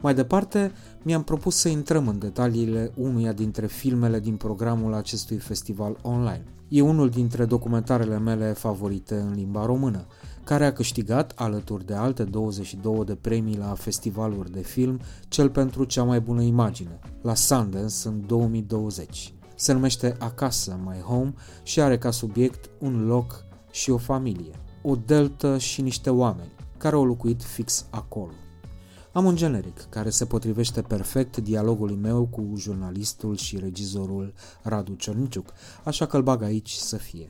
Mai departe, mi-am propus să intrăm în detaliile unuia dintre filmele din programul acestui festival online. E unul dintre documentarele mele favorite în limba română, care a câștigat, alături de alte douăzeci și două de premii la festivaluri de film, cel pentru cea mai bună imagine, la Sundance în două mii douăzeci. Se numește Acasă, My Home și are ca subiect un loc și o familie, o deltă și niște oameni care au locuit fix acolo. Am un generic care se potrivește perfect dialogului meu cu jurnalistul și regizorul Radu Ciorniciuc, așa că îl bag aici să fie.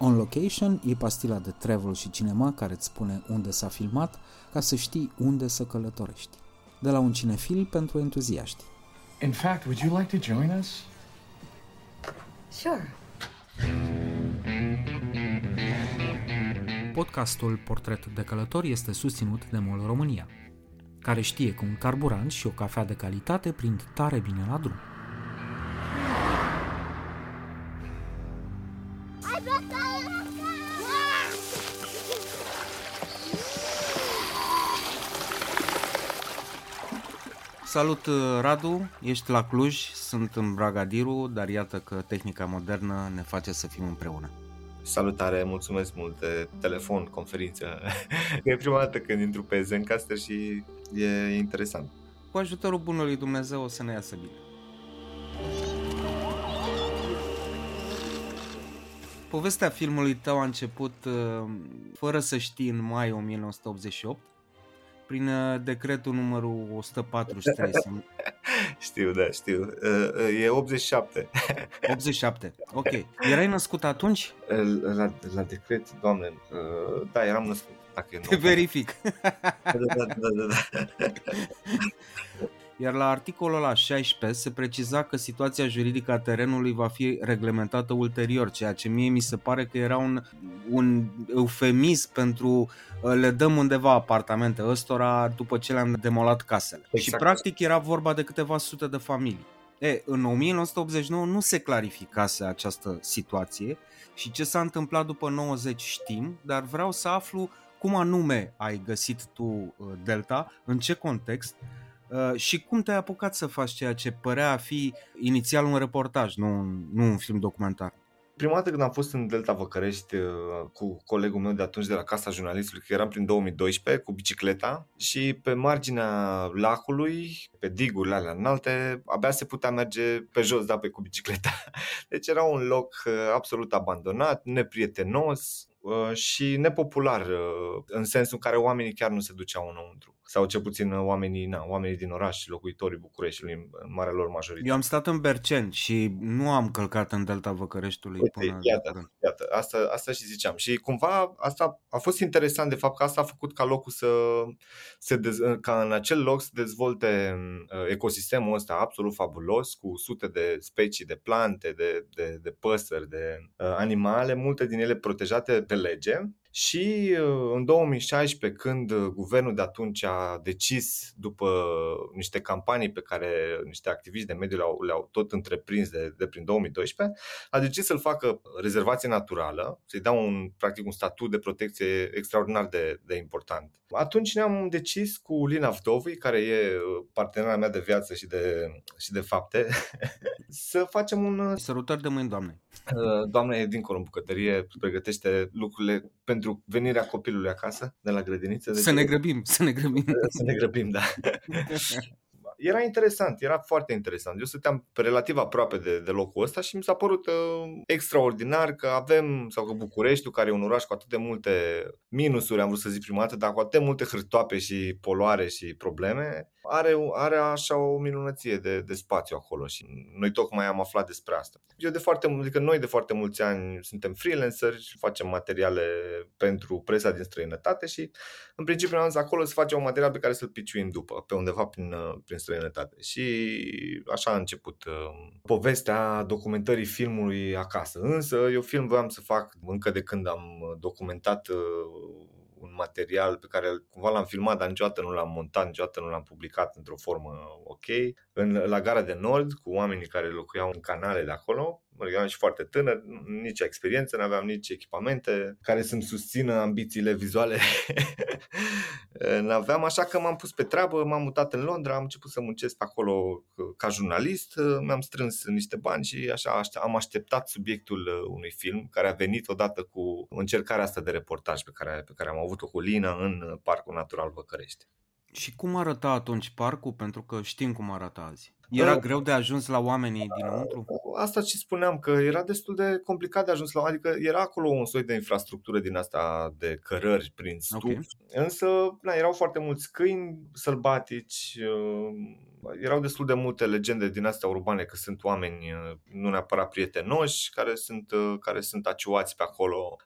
On Location e pastila de travel și cinema care îți spune unde s-a filmat ca să știi unde să călătorești. De la un cinefil pentru entuziaști. In fact, would you like to join us? Sure. Podcastul Portret de Călător este susținut de MOL România, care știe că un carburant și o cafea de calitate prind tare bine la drum. Salut, Radu! Ești la Cluj, sunt în Bragadiru, dar iată că tehnica modernă ne face să fim împreună. Salutare, mulțumesc mult de telefon, conferință. E prima dată când intru pe Zencaster și e interesant. Cu ajutorul bunului Dumnezeu o să ne iasă bine. Povestea filmului tău a început, fără să știi, în mai o mie nouă sute optzeci și opt, prin decretul numărul o sută patruzeci și trei. Știu, da, știu. E optzeci și șapte. optzeci și șapte, ok. Erai născut atunci? La, la decret, doamne, da, eram născut. Dacă Te verific. Da, da, da, da. Iar la articolul ăla șaisprezece se preciza că situația juridică a terenului va fi reglementată ulterior, ceea ce mie mi se pare că era un, un eufemism pentru le dăm undeva apartamente ăstora după ce le-am demolat casele. Exact. Și practic era vorba de câteva sute de familii. E, în o mie nouă sute optzeci și nouă nu se clarificase această situație și ce s-a întâmplat după nouăzeci știm, dar vreau să aflu cum anume ai găsit tu Delta, în ce context, și cum te-ai apucat să faci ceea ce părea a fi inițial un reportaj, nu un, nu un film documentar? Prima dată când am fost în Delta Văcărești cu colegul meu de atunci de la Casa Jurnalistului, că eram prin două mii doisprezece cu bicicleta și pe marginea lacului, pe digurile alea înalte, abia se putea merge pe jos, da, pe cu bicicleta. Deci era un loc absolut abandonat, neprietenos și nepopular, în sensul în care oamenii chiar nu se duceau înăuntru. Sau cel puțin oamenii, na, oamenii din oraș, locuitorii Bucureștiului, în marea lor majoritate. Eu am stat în Berceni și nu am călcat în Delta Văcăreștiului. Uite, până iată, iată asta, asta și ziceam. Și cumva asta a fost interesant, de fapt, că asta a făcut ca locul să, să dez, ca în acel loc să dezvolte ecosistemul ăsta absolut fabulos, cu sute de specii de plante, de, de, de păsări, de animale, multe din ele protejate de lege. Și în două mii șaisprezece, când guvernul de atunci a decis, după niște campanii pe care niște activiști de mediu le-au, le-au tot întreprins de, de prin două mii doisprezece, a decis să-l facă rezervație naturală, să-i dea un, practic un statut de protecție extraordinar de, de important. Atunci ne-am decis cu Lina Vdovi, care e partenera mea de viață și de, și de fapte, să facem un... Sărutări de mâini, doamne! Doamna e dincolo în bucătărie, pregătește lucrurile pentru venirea copilului acasă, de la grădiniță. Să ne grăbim, să ne grăbim. Să ne grăbim, da. Era interesant, era foarte interesant. Eu stăteam relativ aproape de, de locul ăsta și mi s-a părut uh, extraordinar că avem, sau că Bucureștiul, care e un oraș cu atât de multe minusuri, am vrut să zic prima dată, dar cu atât de multe hârtoape și poluare și probleme, are, are așa o minunăție de, de spațiu acolo și noi tocmai am aflat despre asta. Eu de foarte, adică noi de foarte mulți ani suntem freelanceri și facem materiale pentru presa din străinătate și în principiu am zis acolo să facem un material pe care să-l piciuim după, pe undeva prin, prin străinătate. Și așa a început uh, povestea documentării filmului Acasă. Însă eu film voiam să fac încă de când am documentat uh, un material pe care cumva l-am filmat, dar niciodată nu l-am montat, niciodată nu l-am publicat într-o formă ok. În, la Gara de Nord, cu oamenii care locuiau în canalele acolo, eram și foarte tânăr, nici experiență, n-aveam nici echipamente care să-mi susțină ambițiile vizuale. N-aveam, așa că m-am pus pe treabă, m-am mutat în Londra, am început să muncesc acolo ca jurnalist, mi-am strâns niște bani și așa am așteptat subiectul unui film care a venit odată cu încercarea asta de reportaj pe care, pe care am avut-o cu Lina în Parcul Natural Văcărești. Și cum arăta atunci parcul? Pentru că știm cum arată azi. Era greu de ajuns la oamenii dinăuntru? Asta ce spuneam, că era destul de complicat de ajuns la oameni, adică era acolo un soi de infrastructură din asta de cărări prin stup, okay. Însă na, erau foarte mulți câini sălbatici, erau destul de multe legende din astea urbane că sunt oameni nu neapărat prietenoși, care sunt, care sunt aciuați pe acolo,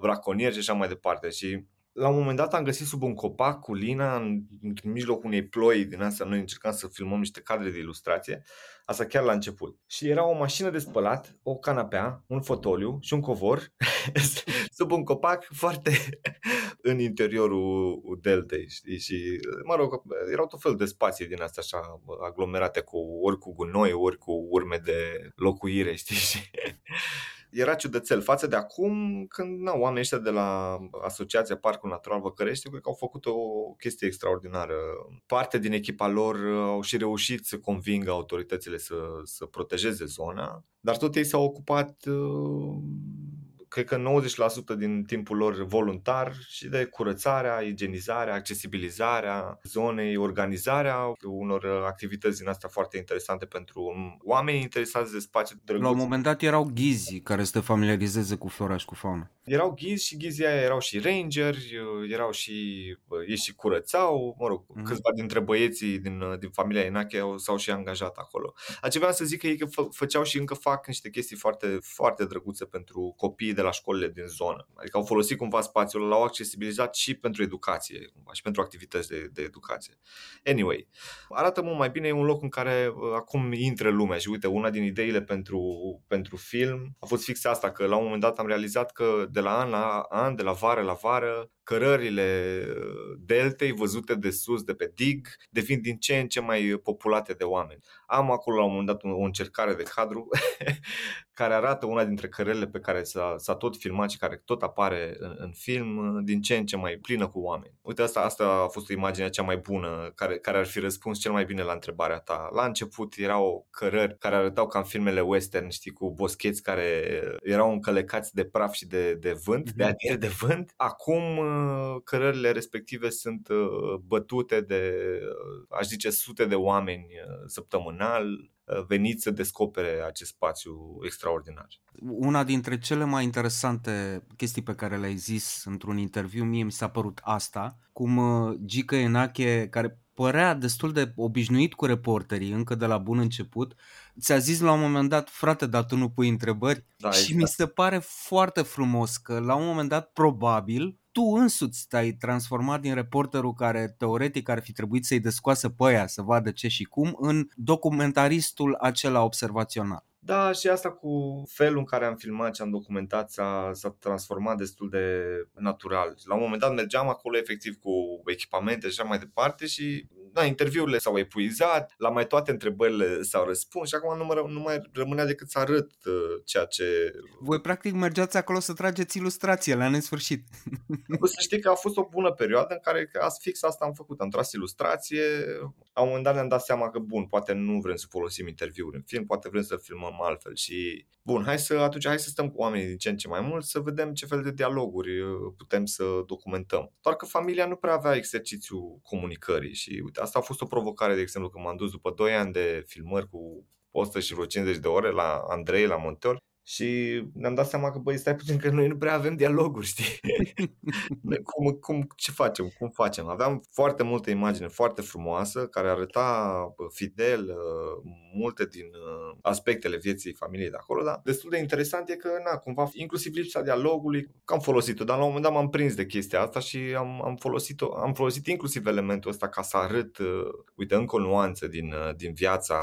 braconieri și așa mai departe. Și La un moment dat am găsit sub un copac cu lina în, în mijlocul unei ploi din asta. Noi încercam să filmăm niște cadre de ilustrație, asta chiar la început. Și era o mașină de spălat, o canapea, un fotoliu și un covor sub un copac foarte în interiorul deltei. Știi? Și, mă rog, erau tot fel de spații din astea așa aglomerate cu, ori cu gunoi, ori cu urme de locuire, știi? Și era ciudățel față de acum, când na, oamenii ăștia de la Asociația Parcul Natural Văcărești cred că au făcut o chestie extraordinară. Parte din echipa lor au și reușit să convingă autoritățile să, să protejeze zona, dar tot ei s-au ocupat, cred că nouăzeci la sută din timpul lor voluntar, și de curățarea, igienizarea, accesibilizarea zonei, organizarea unor activități din astea foarte interesante pentru oamenii interesați de spațiu drăguț. La un moment dat erau ghizi care să te familiarizeze cu flora și cu fauna. Erau ghizi și ghizii aia erau și rangeri, erau și, ei și curățau, mă rog, mm. câțiva dintre băieții din, din familia Enache s-au și angajat acolo. Aceea să zic că ei fă, făceau și încă fac niște chestii foarte, foarte drăguțe pentru copiii de la școlile din zonă. Adică au folosit cumva spațiul ăla, l-au accesibilizat și pentru educație, cumva, și pentru activități de, de educație. Anyway, arată mult mai bine, e un loc în care acum intră lumea și uite, una din ideile pentru, pentru film a fost fix asta, că la un moment dat am realizat că de la an la an, de la vară la vară, cărările deltei văzute de sus, de pe dig, devin din ce în ce mai populate de oameni. Am acolo la un moment dat o încercare de cadru care arată una dintre cărările pe care s-a, s-a tot filmat și care tot apare în, în film, din ce în ce mai plină cu oameni. Uite, asta, asta a fost imaginea cea mai bună, care, care ar fi răspuns cel mai bine la întrebarea ta. La început erau cărări care arătau ca în filmele western, știi, cu boscheți care erau încălecați de praf și de, de vânt, de adier de vânt. Acum cărările respective sunt bătute de, aș zice, sute de oameni săptămânal veniți să descopere acest spațiu extraordinar. Una dintre cele mai interesante chestii pe care le-ai zis într-un interviu, mie mi s-a părut asta, cum Gică Enache, care părea destul de obișnuit cu reporterii încă de la bun început, ți-a zis la un moment dat, frate, dar tu nu pui întrebări? Da, și exact. Mi se pare foarte frumos că la un moment dat, probabil, tu însuți te-ai transformat din reporterul care teoretic ar fi trebuit să-i descoasă pe aia, să vadă ce și cum, în documentaristul acela observațional. Da, și asta cu felul în care am filmat și am documentat s-a, s-a transformat destul de natural. La un moment dat mergeam acolo efectiv cu echipamente și așa mai departe și da, interviurile s-au epuizat, la mai toate întrebările s-au răspuns și acum nu, mă, nu mai rămânea decât să arăt uh, ceea ce... Voi practic mergeați acolo să trageți ilustrație la nesfârșit. Să știi că a fost o bună perioadă în care fix asta am făcut, am tras ilustrație. La un moment dat ne-am dat seama că bun, poate nu vrem să folosim interviuri în film, poate vrem să filmăm altfel și bun, hai să atunci hai să stăm cu oamenii din ce în ce mai mult să vedem ce fel de dialoguri putem să documentăm. Doar că familia nu prea avea exercițiul comunicării și uite, asta a fost o provocare, de exemplu, că m-am dus după doi ani de filmări cu o sută cincizeci de ore la Andrei, la Monteor. Și ne-am dat seama că, băi, stai puțin că noi nu prea avem dialoguri, știi? cum, cum, ce facem, cum facem? Aveam foarte multă imagine foarte frumoasă, care arăta fidel multe din aspectele vieții familiei de acolo, dar destul de interesant e că, na, cumva, inclusiv lipsa dialogului, că am folosit-o, dar la un moment dat m-am prins de chestia asta și am, am folosit-o, am folosit inclusiv elementul ăsta ca să arăt, uite, încă o nuanță din, din viața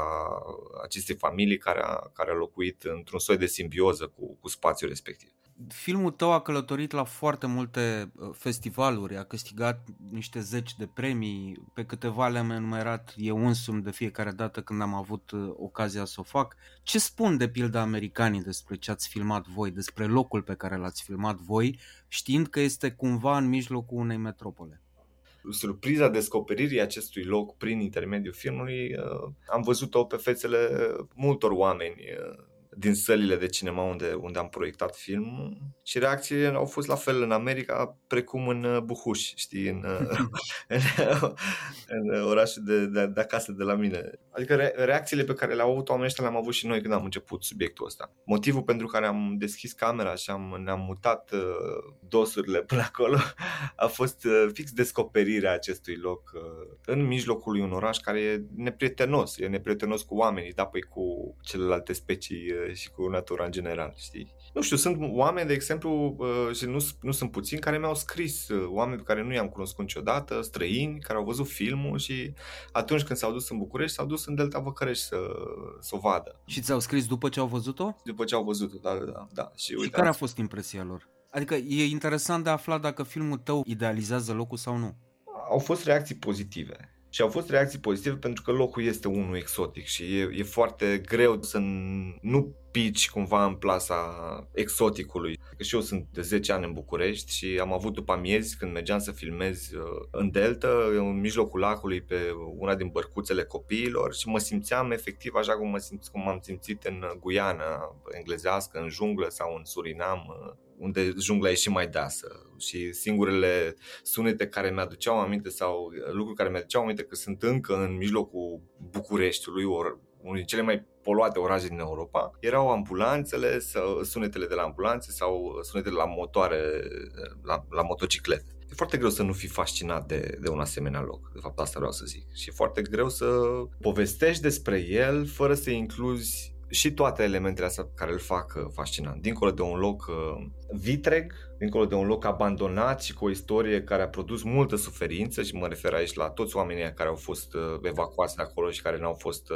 acestei familii care a, care a locuit într-un soi de simbol Cu, cu spațiul respectiv. Filmul tău a călătorit la foarte multe festivaluri, a câștigat niște zeci de premii, pe câteva le-am enumerat eu însumi de fiecare dată când am avut ocazia să o fac. Ce spun de pildă americanii despre ce ați filmat voi, despre locul pe care l-ați filmat voi, știind că este cumva în mijlocul unei metropole? Surpriza descoperirii acestui loc prin intermediul filmului am văzut-o pe fețele multor oameni din sălile de cinema unde, unde am proiectat filmul și reacțiile au fost la fel în America precum în Buhuș, știi, în, în, în orașul de, de, de acasă de la mine. Adică re, reacțiile pe care le-au avut oamenii ăștia le-am avut și noi când am început subiectul ăsta. Motivul pentru care am deschis camera și am, ne-am mutat dosurile până acolo a fost fix descoperirea acestui loc în mijlocul lui un oraș care e neprietenos, e neprietenos cu oamenii, dar păi cu celelalte specii și cu natura în general, știi? Nu știu, sunt oameni, de exemplu, și nu, nu sunt puțini, care mi-au scris, oameni pe care nu i-am cunoscut niciodată, străini, care au văzut filmul și atunci când s-au dus în București, s-au dus în Delta Văcărești să, să o vadă. Și ți-au scris după ce au văzut-o? După ce au văzut-o, da, da, da. Și, uite, și care a fost impresia lor? Adică e interesant de a afla dacă filmul tău idealizează locul sau nu. Au fost reacții pozitive. Și au fost reacții pozitive pentru că locul este unul exotic și e, e foarte greu să nu pici cumva în plasa exoticului. Că și eu sunt de zece ani în București și am avut după amiezi când mergeam să filmez în delta, în mijlocul lacului, pe una din bărcuțele copiilor și mă simțeam efectiv așa cum, mă simț, cum m-am simțit în Guiana englezească, în junglă sau în Surinam, unde jungla e și mai deasă și singurele sunete care mi-aduceau aminte sau lucruri care mi-aduceau aminte că sunt încă în mijlocul Bucureștiului, or, unul din cele mai poluate orașe din Europa, erau ambulanțele, sau sunetele de la ambulanțe sau sunetele la motoare, la, la motociclete. E foarte greu să nu fii fascinat de, de un asemenea loc, de fapt asta vreau să zic. Și e foarte greu să povestești despre el fără să incluzi și toate elementele astea care îl fac fascinant. Dincolo de un loc vitreg, dincolo de un loc abandonat și cu o istorie care a produs multă suferință și mă refer aici la toți oamenii care au fost evacuați de acolo și care n-au fost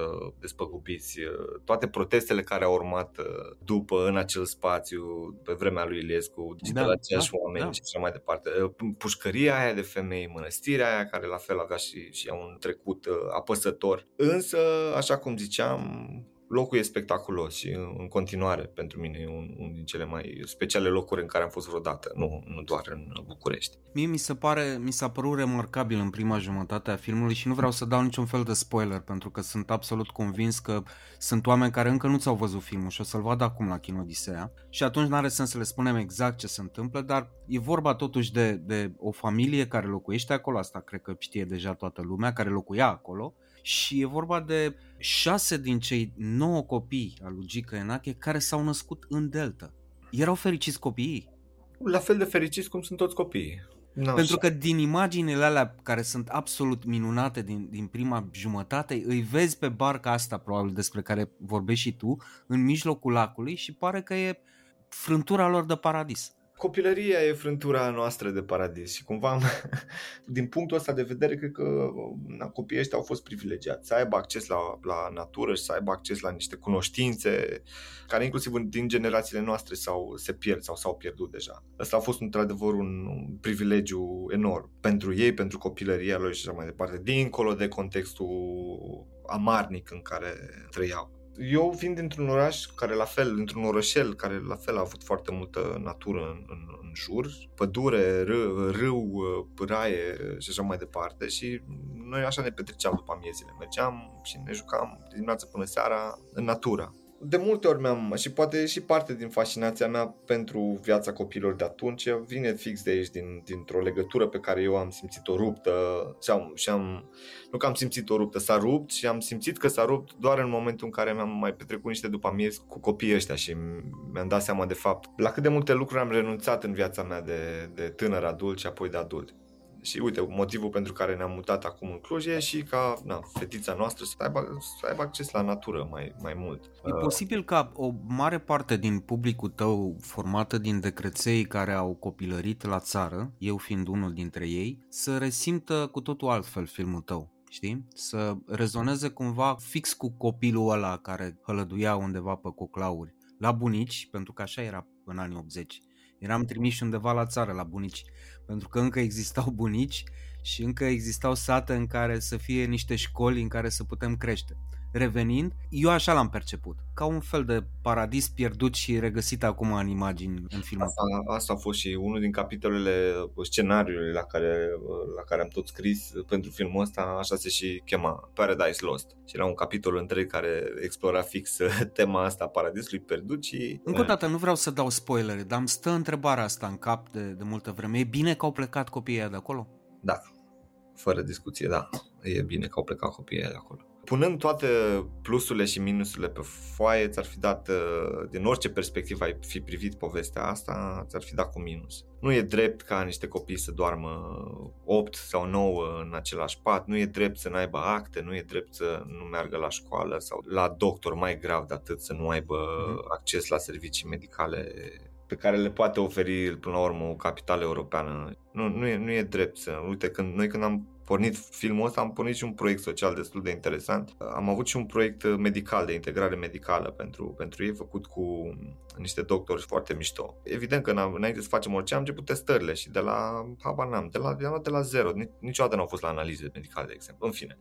despăgubiți, toate protestele care au urmat după în acel spațiu pe vremea lui Iliescu, da, de la aceiași da, oameni da. Și așa mai departe. Pușcăria aia de femei, mănăstirea aia care la fel avea și, și un trecut apăsător. Însă, așa cum ziceam, locul e spectaculos și în continuare pentru mine e unul din cele mai speciale locuri în care am fost vreodată, nu, nu doar în București. Mie mi se pare, mi s-a părut remarcabil în prima jumătate a filmului și nu vreau să dau niciun fel de spoiler pentru că sunt absolut convins că sunt oameni care încă nu ți-au văzut filmul și o să-l vadă acum la KinoDisea și atunci n-are sens să le spunem exact ce se întâmplă, dar e vorba totuși de, de o familie care locuiește acolo, asta cred că știe deja toată lumea, care locuia acolo. Și e vorba de șase din cei nouă copii al lui Gică Enache care s-au născut în Delta. Erau fericiți copiii? La fel de fericiți cum sunt toți copiii. No, Pentru așa. Că din imaginile alea care sunt absolut minunate din, din prima jumătate, îi vezi pe barca asta probabil despre care vorbești și tu, în mijlocul lacului și pare că e frântura lor de paradis. Copilăria e frântura noastră de paradis și cumva, din punctul ăsta de vedere, cred că na, copiii ăștia au fost privilegiați să aibă acces la, la natură și să aibă acces la niște cunoștințe care inclusiv din generațiile noastre s-au, se pierd sau s-au pierdut deja. Ăsta a fost într-adevăr un privilegiu enorm pentru ei, pentru copilăria lor și așa mai departe, dincolo de contextul amarnic în care trăiau. Eu vin dintr-un oraș care la fel, dintr-un orășel care la fel a avut foarte multă natură în, în, în jur, pădure, râ, râu, pâraie și așa mai departe și noi așa ne petreceam după amiezile, mergeam și ne jucam dimineața până seara în natură. De multe ori mi-am, și poate și parte din fascinația mea pentru viața copiilor de atunci vine fix de aici, din, dintr-o legătură pe care eu am simțit-o ruptă și am, și am, nu că am simțit-o ruptă, s-a rupt și am simțit că s-a rupt doar în momentul în care mi-am mai petrecut niște după-amiezi cu copiii ăștia și mi-am dat seama de fapt la cât de multe lucruri am renunțat în viața mea de, de tânăr adult și apoi de adult. Și uite, motivul pentru care ne-am mutat acum în Cluj e și ca na, fetița noastră să aibă, să aibă acces la natură mai, mai mult. E posibil ca o mare parte din publicul tău formată din decreței care au copilărit la țară, eu fiind unul dintre ei, să resimtă cu totul altfel filmul tău, știi? Să rezoneze cumva fix cu copilul ăla care hălăduia undeva pe coclauri, la bunici, pentru că așa era în anii optzeci. Eram trimiși undeva la țară, la bunici, pentru că încă existau bunici și încă existau sate în care să fie niște școli în care să putem crește. Revenind, eu așa l-am perceput, ca un fel de paradis pierdut și regăsit acum în imagini, în film. Asta, asta a fost și unul din capitolele scenariului la care, la care am tot scris pentru filmul ăsta, așa se și chema, Paradise Lost. Și era un capitol întreg care explora fix tema asta a paradisului pierdut și... Încă o dată, nu vreau să dau spoilere, dar îmi stă întrebarea asta în cap de, de multă vreme. E bine că au plecat copiii de acolo? Da, fără discuție, da. E bine că au plecat copiii de acolo. Punând toate plusurile și minusurile pe foaie, ți-ar fi dat, din orice perspectivă ai fi privit povestea asta, ți-ar fi dat cu minus. Nu e drept ca niște copii să doarmă opt sau nouă în același pat, nu e drept să n-aibă acte, nu e drept să nu meargă la școală sau la doctor, mai grav de atât, să nu aibă acces la servicii medicale pe care le poate oferi până la urmă o capitală europeană. Nu, nu, e, nu e drept să... Uite, când, noi când am pornit filmul ăsta, am pornit și un proiect social destul de interesant. Am avut și un proiect medical, de integrare medicală pentru, pentru ei, făcut cu niște doctori foarte mișto. Evident că înainte să facem orice, am început testările și de la habar n-am, de la, de la, de la zero. Niciodată n-au fost la analize medicale, de exemplu. În fine.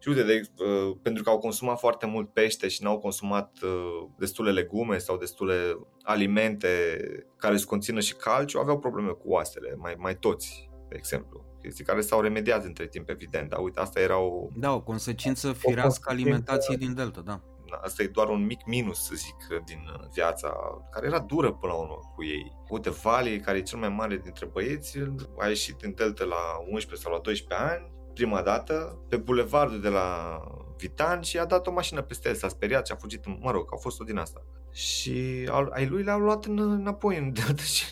Și uite, de, pentru că au consumat foarte mult pește și n-au consumat destule legume sau destule alimente care își conțină și calciu, aveau probleme cu oasele, mai, mai toți, de exemplu. Chestii care s-au remediat între timp, evident, dar uite, asta era o... Da, o consecință firească alimentației din Delta, da. Asta e doar un mic minus, să zic, din viața, care era dură până la urmă cu ei. Uite, Vali, care e cel mai mare dintre băieți, a ieșit din Delta la unsprezece sau la doisprezece ani, prima dată, pe bulevardul de la Vitan și a dat o mașină peste el, s-a speriat și a fugit, mă rog, a fost o din asta. Și ai lui le-au luat în, înapoi în Delta și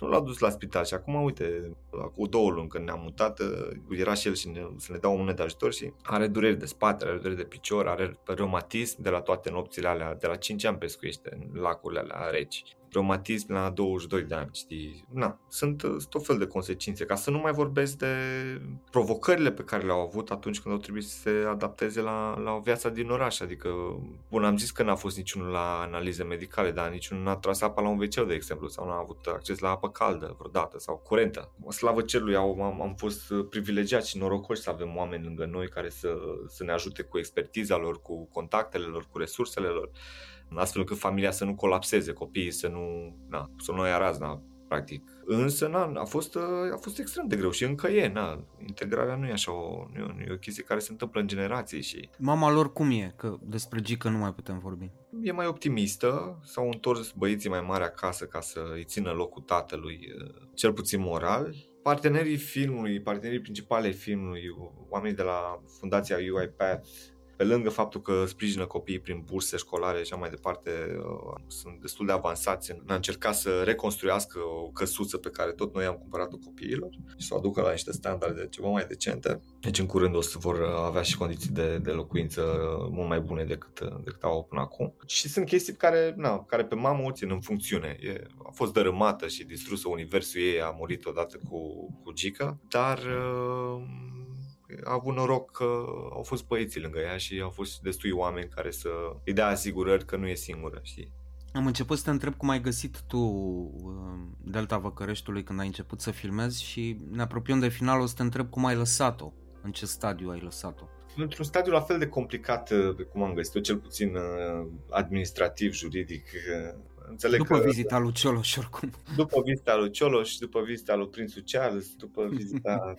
nu l-au dus la spital. Și acum, uite, cu două luni când ne-am mutat, era și el și ne, să ne dea o mână de ajutor și are dureri de spate, are dureri de picior, are reumatism de la toate nopțile alea, de la cinci ani pescuiește în lacurile alea reci. Reumatism la douăzeci și doi de ani, știi? Na, sunt, sunt tot fel de consecințe, ca să nu mai vorbesc de provocările pe care le-au avut atunci când au trebuit să se adapteze la, la viața din oraș. Adică, bun, am zis că n-a fost niciunul la analize medicale, dar niciunul n-a tras apa la un veceu, de exemplu, sau n-a avut acces la apă caldă vreodată sau curentă. Slavă cerului, am, am fost privilegiați și norocoși să avem oameni lângă noi care să, să ne ajute cu expertiza lor, cu contactele lor, cu resursele lor, astfel încât familia să nu colapseze, copiii să nu, na, să nu ia razna, practic. Însă, na, a fost, a fost extrem de greu și încă e, na, integrarea nu e așa, o, nu, e, nu e o chestie care se întâmplă în generații și... Mama lor cum e? Că despre Gică nu mai putem vorbi. E mai optimistă, s-au întors băieții mai mari acasă ca să îi țină locul tatălui, cel puțin moral. Partenerii filmului, partenerii principale filmului, oamenii de la Fundația UiPath, pe lângă faptul că sprijină copiii prin burse școlare și așa mai departe, sunt destul de avansați în a încerca să reconstruiască o căsuță pe care tot noi am cumpărat-o copiilor și să o aducă la niște standarde ceva mai decente. Deci în curând o să vor avea și condiții de, de locuință mult mai bune decât, decât au până acum. Și sunt chestii care, na, care pe mamă o țin în funcțiune. E, a fost dărâmată și distrusă universul ei, a murit odată cu, cu Gica, dar... Uh, A avut noroc că au fost băieții lângă ea și au fost destui oameni care să îi dea asigurări că nu e singură, știi? Am început să te întreb cum ai găsit tu Delta Văcăreștiului când ai început să filmezi și ne apropiem de final, o să te întreb cum ai lăsat-o, în ce stadiu ai lăsat-o. Într-un stadiu la fel de complicat pe cum am găsit-o, cel puțin administrativ, juridic. Înțeleg după că, vizita lui Cioloș, oricum. După vizita lui Cioloș, după vizita lui Prințul Charles, după vizita...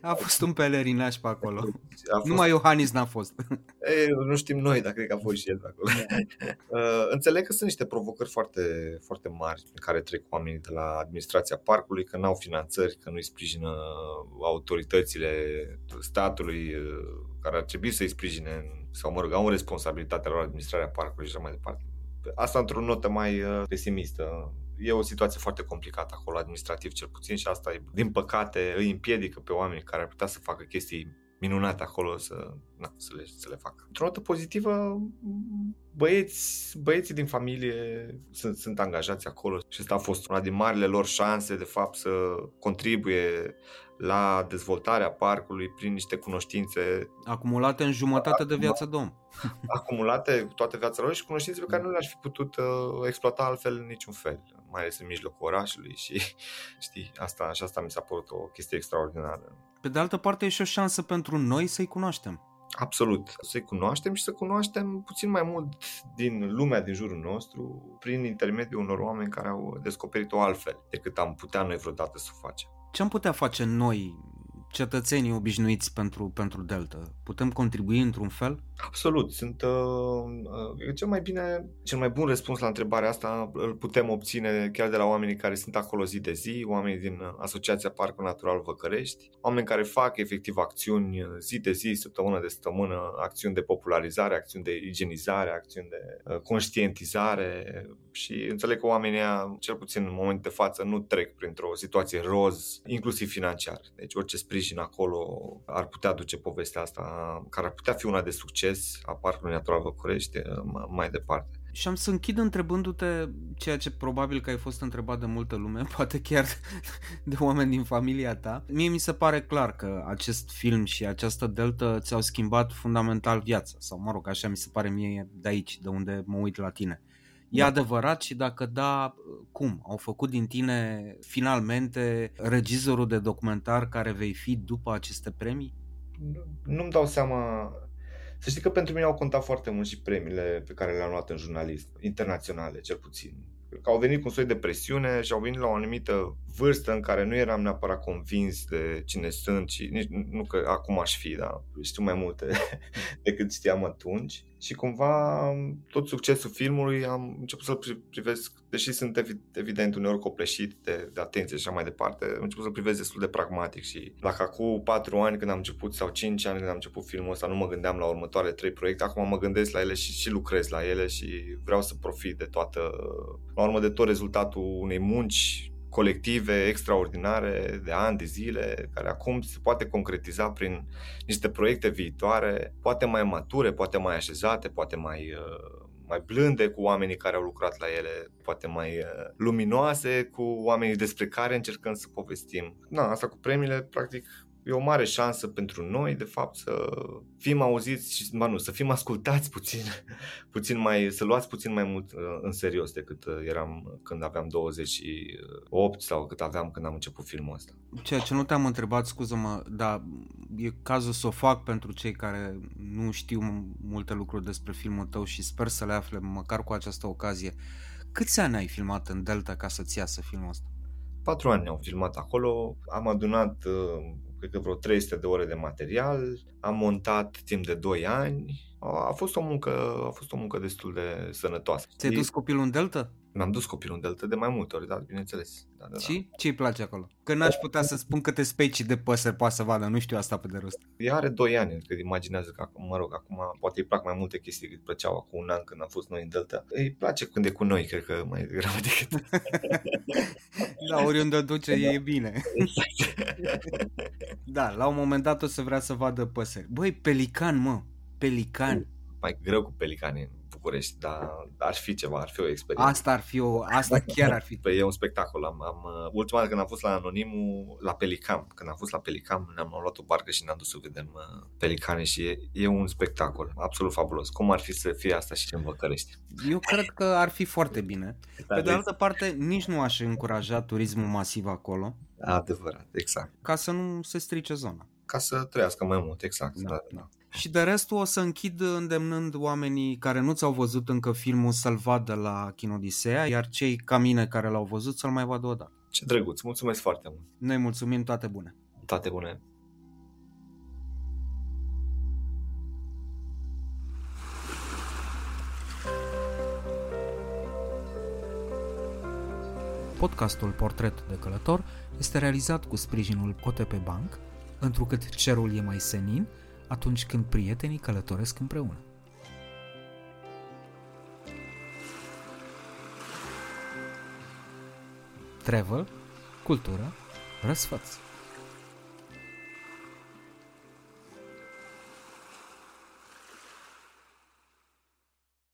A fost un pelerinaj pe acolo. Fost... Numai Iohannis n-a fost. Ei, nu știm noi, dar cred că a fost și el acolo. Înțeleg că sunt niște provocări foarte, foarte mari în care trec oamenii de la administrația parcului, că n-au finanțări, că nu îi sprijină autoritățile statului care ar trebui să îi sprijine, sau mă rog, au responsabilitatea lor administrarea parcului și așa mai departe. Asta într-o notă mai pesimistă. E o situație foarte complicată acolo, administrativ cel puțin, și asta, din păcate, îi împiedică pe oameni care ar putea să facă chestii minunate acolo să, na, să, le, să le facă. Într-o notă pozitivă, băieți, băieții din familie sunt, sunt angajați acolo și asta a fost una din marile lor șanse, de fapt, să contribuie la dezvoltarea parcului prin niște cunoștințe acumulate în jumătate de viață de om. Acumulate toată viața lor și cunoștințe pe care nu le-aș fi putut uh, exploata altfel în niciun fel, mai ales în mijlocul orașului și știi, asta, și asta mi s-a părut o chestie extraordinară. Pe de altă parte e și o șansă pentru noi să-i cunoaștem. Absolut, să-i cunoaștem și să cunoaștem puțin mai mult din lumea din jurul nostru prin intermediul unor oameni care au descoperit-o altfel decât am putea noi vreodată să o facem. Ce am putea face noi, cetățenii obișnuiți pentru, pentru Delta? Putem contribui într-un fel? Absolut. Sunt uh, cel mai bine, cel mai bun răspuns la întrebarea asta îl putem obține chiar de la oamenii care sunt acolo zi de zi, oamenii din Asociația Parcul Natural Văcărești, oameni care fac efectiv acțiuni zi de zi, săptămână de săptămână, acțiuni de popularizare, acțiuni de igienizare, acțiuni de uh, conștientizare și înțeleg că oamenii, cel puțin în momentul de față, nu trec printr-o situație roz, inclusiv financiar. Deci orice sprijin acolo ar putea duce povestea asta, care ar putea fi una de succes a Parcului Natural Văcărești mai departe. Și am să închid întrebându-te ceea ce probabil că ai fost întrebat de multă lume, poate chiar de oameni din familia ta. Mie mi se pare clar că acest film și această Delta ți-au schimbat fundamental viața, sau mă rog, așa mi se pare mie de aici, de unde mă uit la tine. E adevărat? Și dacă da, cum? Au făcut din tine finalmente regizorul de documentar care vei fi după aceste premii? Nu, nu-mi dau seama. Să știi că pentru mine au contat foarte mult și premiile pe care le-am luat în jurnalism, internaționale cel puțin. Că au venit cu un soi de presiune și au venit la o anumită vârstă în care nu eram neapărat convins de cine sunt și nici, nu că acum aș fi, dar știu mai multe decât știam atunci. Și cumva tot succesul filmului am început să-l privesc, deși sunt evident uneori copleșit de, de atenție și așa mai departe, am început să-l privesc destul de pragmatic și dacă acum patru ani când am început sau cinci ani când am început filmul ăsta nu mă gândeam la următoarele trei proiecte, acum mă gândesc la ele și, și lucrez la ele și vreau să profit de toată, la urmă de tot rezultatul unei munci colective extraordinare de ani, de zile, care acum se poate concretiza prin niște proiecte viitoare, poate mai mature, poate mai așezate, poate mai, mai blânde cu oamenii care au lucrat la ele, poate mai luminoase cu oamenii despre care încercăm să povestim. Na, asta cu premiile, practic, e o mare șansă pentru noi, de fapt, să fim auziți și nu, să fim ascultați puțin, puțin mai, să luați puțin mai mult în serios decât eram când aveam douăzeci și opt sau cât aveam când am început filmul ăsta. Ceea ce nu te-am întrebat, scuză-mă, dar e cazul să o fac pentru cei care nu știu multe lucruri despre filmul tău și sper să le afle măcar cu această ocazie. Câți ani ai filmat în Delta ca să-ți iasă filmul ăsta? Patru ani am filmat acolo, am adunat cred că vreo trei sute de ore de material, am montat timp de doi ani, a fost o muncă, a fost o muncă destul de sănătoasă. Ți-ai dus copilul în Delta? Mi-am dus copilul în Delta de mai multe ori, da, bineînțeles. Da, da, și da. Ce-i place acolo? Că n-aș putea să spun câte specii de păsări poate să vadă, nu știu asta pe de rost. Ea are doi ani, că imaginează că, mă rog, acum poate îi plac mai multe chestii decât plăceau acum un an când am fost noi în Delta. Îi place când e cu noi, cred că mai degrabă decât... Da, oriunde o duce, da. E bine. Da, la un moment dat o să vrea să vadă păsări. Băi, pelican, mă, pelican. Mai greu cu pelicanii. București, dar ar fi ceva, ar fi o experiență. Asta ar fi o, asta chiar ar fi. E un spectacol. Am, am ultima dată când am fost la Anonimul, la Pelican, când am fost la Pelican, ne-am luat o barcă și ne-am dus să vedem pelicane și e, e un spectacol absolut fabulos. Cum ar fi să fie asta și în Văcărești? Eu cred că ar fi foarte bine. Pe de altă parte, nici nu aș încuraja turismul masiv acolo. Adevărat, exact. Ca să nu se strice zona. Ca să trăiască mai mult, exact. Da, da. Da. Și de restul o să închid îndemnând oamenii care nu ți-au văzut încă filmul să-l vadă la KinoDisea, iar cei ca mine care l-au văzut să-l mai vadă o dată. Ce drăguț, mulțumesc foarte mult! Noi mulțumim, toate bune! Toate bune! Podcastul Portret de Călător este realizat cu sprijinul O T P Bank, întrucât cerul e mai senin atunci când prietenii călătoresc împreună. Travel, cultură, răsfăț.